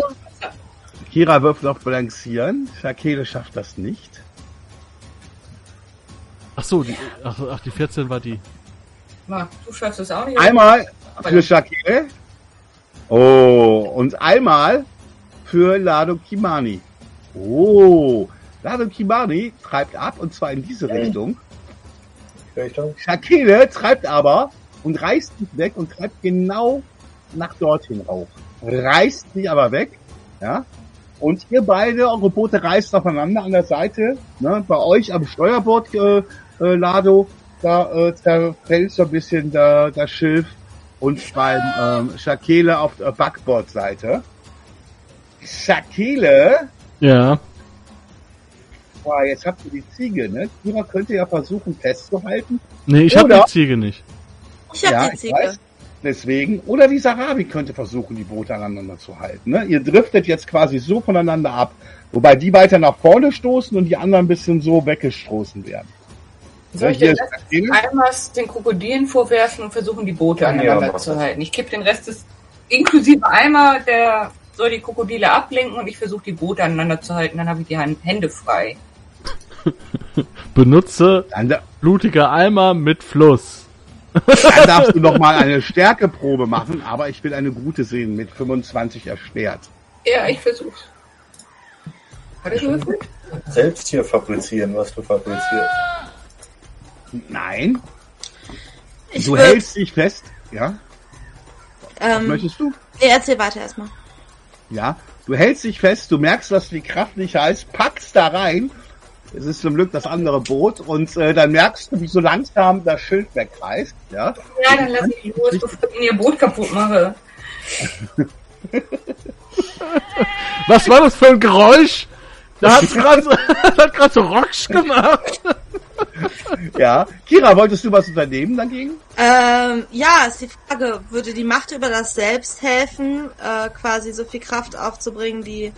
Kira würfelt auf Balancieren. Sakele schafft das nicht. Ach so, die, ach, ach, die vierzehn war die. Du schaffst es auch nicht. Einmal für Sakele. Oh, und einmal für Lado Kimani. Oh, Lado Kimani treibt ab, und zwar in diese Richtung. Richtung. Sakele treibt aber und reißt sie weg und treibt genau nach dorthin rauf. Reißt sie aber weg, ja. Und ihr beide, eure Boote reißt aufeinander an der Seite, ne? Bei euch am Steuerbord, äh, äh, Lado, da äh, zerfällt so ein bisschen da, das Schiff. Und beim ähm, Sakele auf der Backbordseite. Sakele? Ja. Boah, jetzt habt ihr die Ziege, ne? Kira könnte ja versuchen festzuhalten. Nee, ich oder, hab die Ziege nicht. Ich hab ja, die Ziege. Ich weiß, deswegen. Oder die Sarabi könnte versuchen, die Boote aneinander zu halten, ne? Ihr driftet jetzt quasi so voneinander ab. Wobei die weiter nach vorne stoßen und die anderen ein bisschen so weggestoßen werden. Soll ich denn einmal den Krokodilen vorwerfen und versuchen, die Boote aneinander ja, zu halten? Ich kippe den Rest des, inklusive Eimer, der soll die Krokodile ablenken und ich versuche, die Boote aneinander zu halten. Dann habe ich die Hände frei. Benutze blutiger Eimer mit Fluss. Dann darfst du nochmal eine Stärkeprobe machen, aber ich will eine gute sehen mit fünfundzwanzig erschwert. Ja, ich versuch's. Hat ich gewürfelt? Selbst hier fabrizieren, was du fabrizierst. Ah! Nein. Ich du würd... hältst dich fest, ja? Ähm, was möchtest du? Nee, erzähl weiter erstmal. Ja, du hältst dich fest, du merkst, dass die Kraft nicht heißt, packst da rein. Es ist zum Glück das andere Boot und äh, dann merkst du, wie so langsam das Schild wegreißt, ja? Ja, dann lass ich los, bevor ich ihr Boot kaputt mache. Was war das für ein Geräusch? Da hat's gerade so, hat gerade so Rocksch gemacht. Ja, Kira, wolltest du was unternehmen dagegen? Ähm, ja, ist die Frage, würde die Macht über das Selbst helfen, äh, quasi so viel Kraft aufzubringen, die,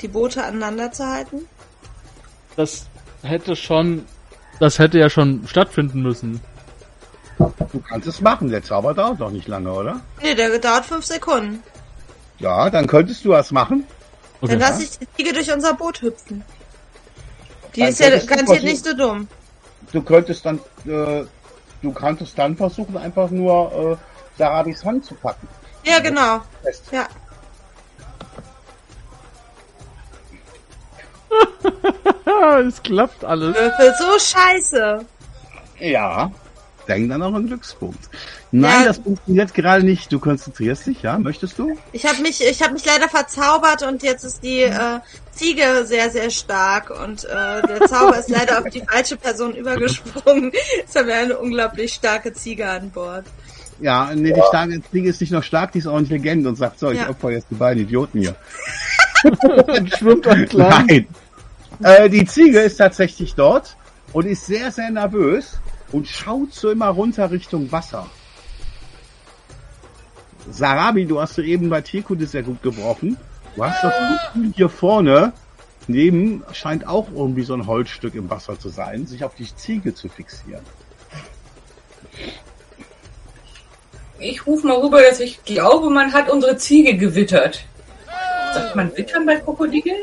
die Boote aneinander zu halten? Das hätte schon, das hätte ja schon stattfinden müssen. Du kannst es machen, der Zauber dauert doch nicht lange, oder? Nee, der dauert fünf Sekunden. Ja, dann könntest du was machen. Okay. Dann lasse ich die Ziege durch unser Boot hüpfen. Die dann ist ja garantiert nicht so dumm. Du könntest dann, äh, du könntest dann versuchen, einfach nur äh, Sarabis Hand zu packen. Ja, genau. Ja. Es klappt alles. Würfel so scheiße. Ja. Denk dann auch einen Glückspunkt. Nein, ja, das funktioniert gerade nicht. Du konzentrierst dich, ja? Möchtest du? Ich habe mich, ich habe mich leider verzaubert und jetzt ist die äh, Ziege sehr, sehr stark und äh, der Zauber ist leider auf die falsche Person übergesprungen. Jetzt haben wir eine unglaublich starke Ziege an Bord. Ja, nee, die starke Ziege ist nicht noch stark, die ist auch intelligent und sagt so, ja, ich opfer jetzt die beiden Idioten hier. Und schwimmt und klein. Nein. Äh, die Ziege ist tatsächlich dort und ist sehr, sehr nervös. Und schaut so immer runter Richtung Wasser. Sarabi, du hast so eben bei Tierkunde sehr gut gebrochen. Du hast das Gefühl, hier vorne neben scheint auch irgendwie so ein Holzstück im Wasser zu sein, sich auf die Ziege zu fixieren. Ich rufe mal rüber, dass ich glaube, man hat unsere Ziege gewittert. Sagt man wittern bei Krokodilen?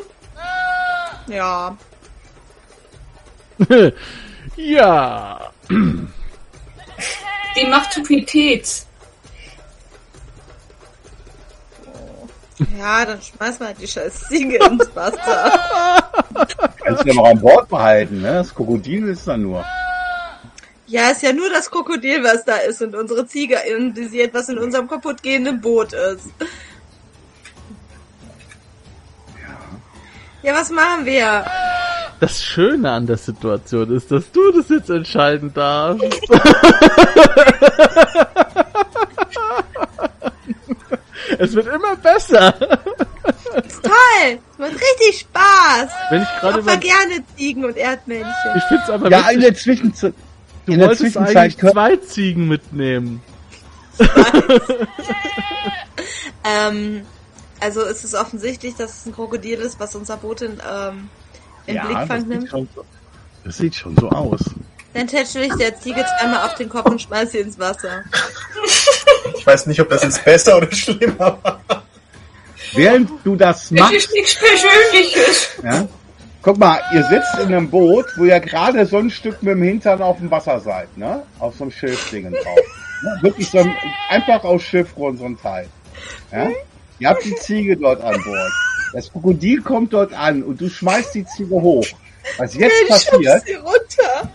Ja. Ja. Die macht zu Piquet. Ja, dann schmeißen wir halt die scheiß Ziege ins Wasser. Kannst du ja noch an Bord behalten, ne? Das Krokodil ist da nur. Ja, ist ja nur das Krokodil, was da ist und unsere Ziege improvisiert, was in unserem kaputtgehenden Boot ist. Ja, was machen wir? Das Schöne an der Situation ist, dass du das jetzt entscheiden darfst. Es wird immer besser. Das ist toll. Es macht richtig Spaß. Wenn ich gerade mal gerne Ziegen und Erdmännchen. Ich find's aber ja, in der Zwischenzeit. Du in wolltest der Zwischenzeit eigentlich können. zwei Ziegen mitnehmen. ähm, also ist es offensichtlich, dass es ein Krokodil ist, was unser Boot in, ähm, in ja, Blickfang nimmt. Schon so, das sieht schon so aus. Dann tätschel ich der Ziege zweimal auf den Kopf und schmeiß sie ins Wasser. Ich weiß nicht, ob das jetzt besser oder schlimmer war. Während du das machst... Es ist nichts Persönliches. Ja? Guck mal, ihr sitzt in einem Boot, wo ihr gerade so ein Stück mit dem Hintern auf dem Wasser seid, ne? Auf so einem Schiffdingen drauf. Ne? Wirklich so ein, einfach aus Schiffgrund so ein Teil. Ja? Ihr habt die Ziege dort an Bord. Das Krokodil kommt dort an und du schmeißt die Ziege hoch. Was jetzt ich passiert... Sie runter.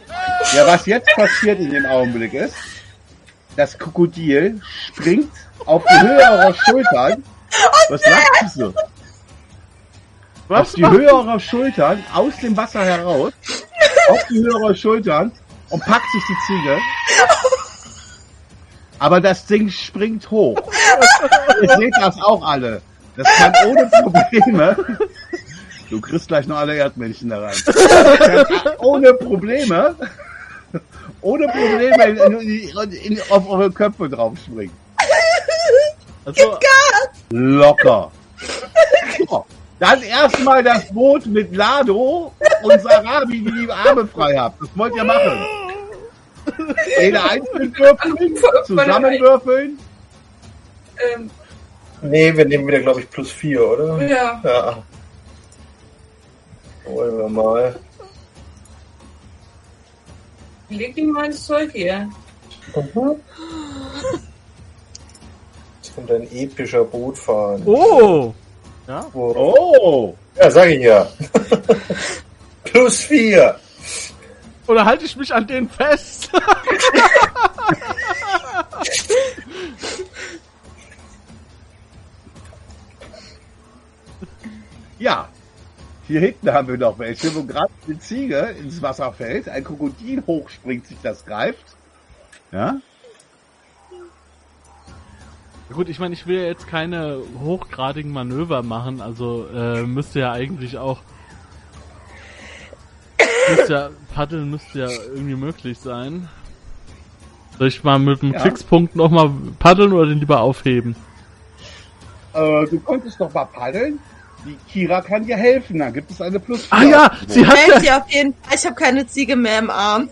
Ja, was jetzt passiert in dem Augenblick ist, das Krokodil springt auf die Höhe eurer Schultern. Oh, was lachst du? Was auf die Höhe eurer Schultern, aus dem Wasser heraus, auf die Höhe eurer Schultern und packt sich die Ziege. Aber das Ding springt hoch. Ihr seht das auch alle. Das kann ohne Probleme... Du kriegst gleich noch alle Erdmännchen da rein. Das kann ohne Probleme... ohne Probleme in, in, in, auf eure Köpfe drauf springen. Also, locker. So, dann erstmal das Boot mit Lado und Sarabi, die die Arme frei habt. Das wollt ihr machen. Jeder einzeln würfeln, zusammenwürfeln. Ähm. Nee, wir nehmen wieder, glaube ich, plus vier, oder? Ja. Ja. Wollen wir mal... Leg ihm mal ins Zeug hier. Mhm. Jetzt kommt ein epischer Bootfahren. Oh! Ja? Oh! Ja, sag ich ja. Plus vier. Oder halte ich mich an den fest? Ja. Hier hinten haben wir noch welche, wo gerade eine Ziege ins Wasser fällt, ein Krokodil hochspringt, sich das greift. Ja? Ja gut, ich meine, ich will ja jetzt keine hochgradigen Manöver machen, also äh, müsste ja eigentlich auch... Müsste ja, paddeln müsste ja irgendwie möglich sein. Soll ich mal mit einem ja. Fixpunkt nochmal paddeln oder den lieber aufheben? Äh, du konntest noch mal paddeln. Die Kira kann dir helfen, dann gibt es eine Plus. Ah ja, sie hat ja... Sie auf jeden Fall. Ich habe keine Ziege mehr im Arm.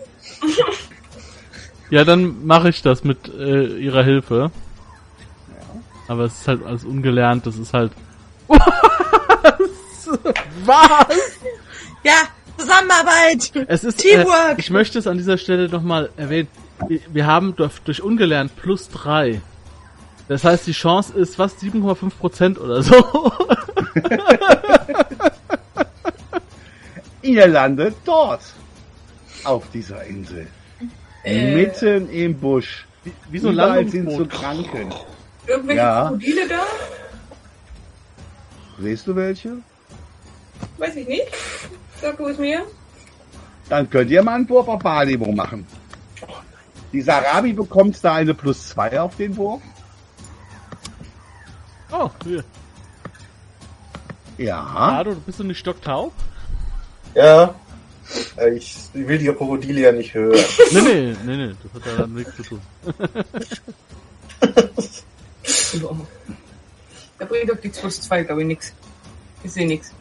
Ja, dann mache ich das mit äh, ihrer Hilfe. Ja. Aber es ist halt alles ungelernt, das ist halt... Was? Was? Ja, Zusammenarbeit, es ist, Teamwork. Äh, ich möchte es an dieser Stelle nochmal erwähnen. Wir haben durch, durch ungelernt plus drei. Das heißt, die Chance ist fast sieben Komma fünf Prozent oder so. Ihr landet dort auf dieser Insel äh. mitten im Busch. Wie, wieso landet sind so Kranken? Irgendwelche ja. Krokodile da? Siehst du welche? Weiß ich nicht. Sag du es mir. Dann könnt ihr mal einen Wurf auf Wahrnehmung machen. Die Sarabi bekommt da eine plus zwei auf den Wurf. Oh, hier. Ja. Lado, bist du nicht stocktaub? Ja. Ich will die Krokodile ja nicht hören. nee, nee, nee, nee, das hat ja dann nichts zu tun. Da bringt doch die plus zwei, glaube ich, nichts. Ich sehe nichts.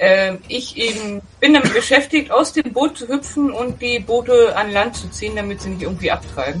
Ähm, ich eben bin damit beschäftigt, aus dem Boot zu hüpfen und die Boote an Land zu ziehen, damit sie nicht irgendwie abtreiben.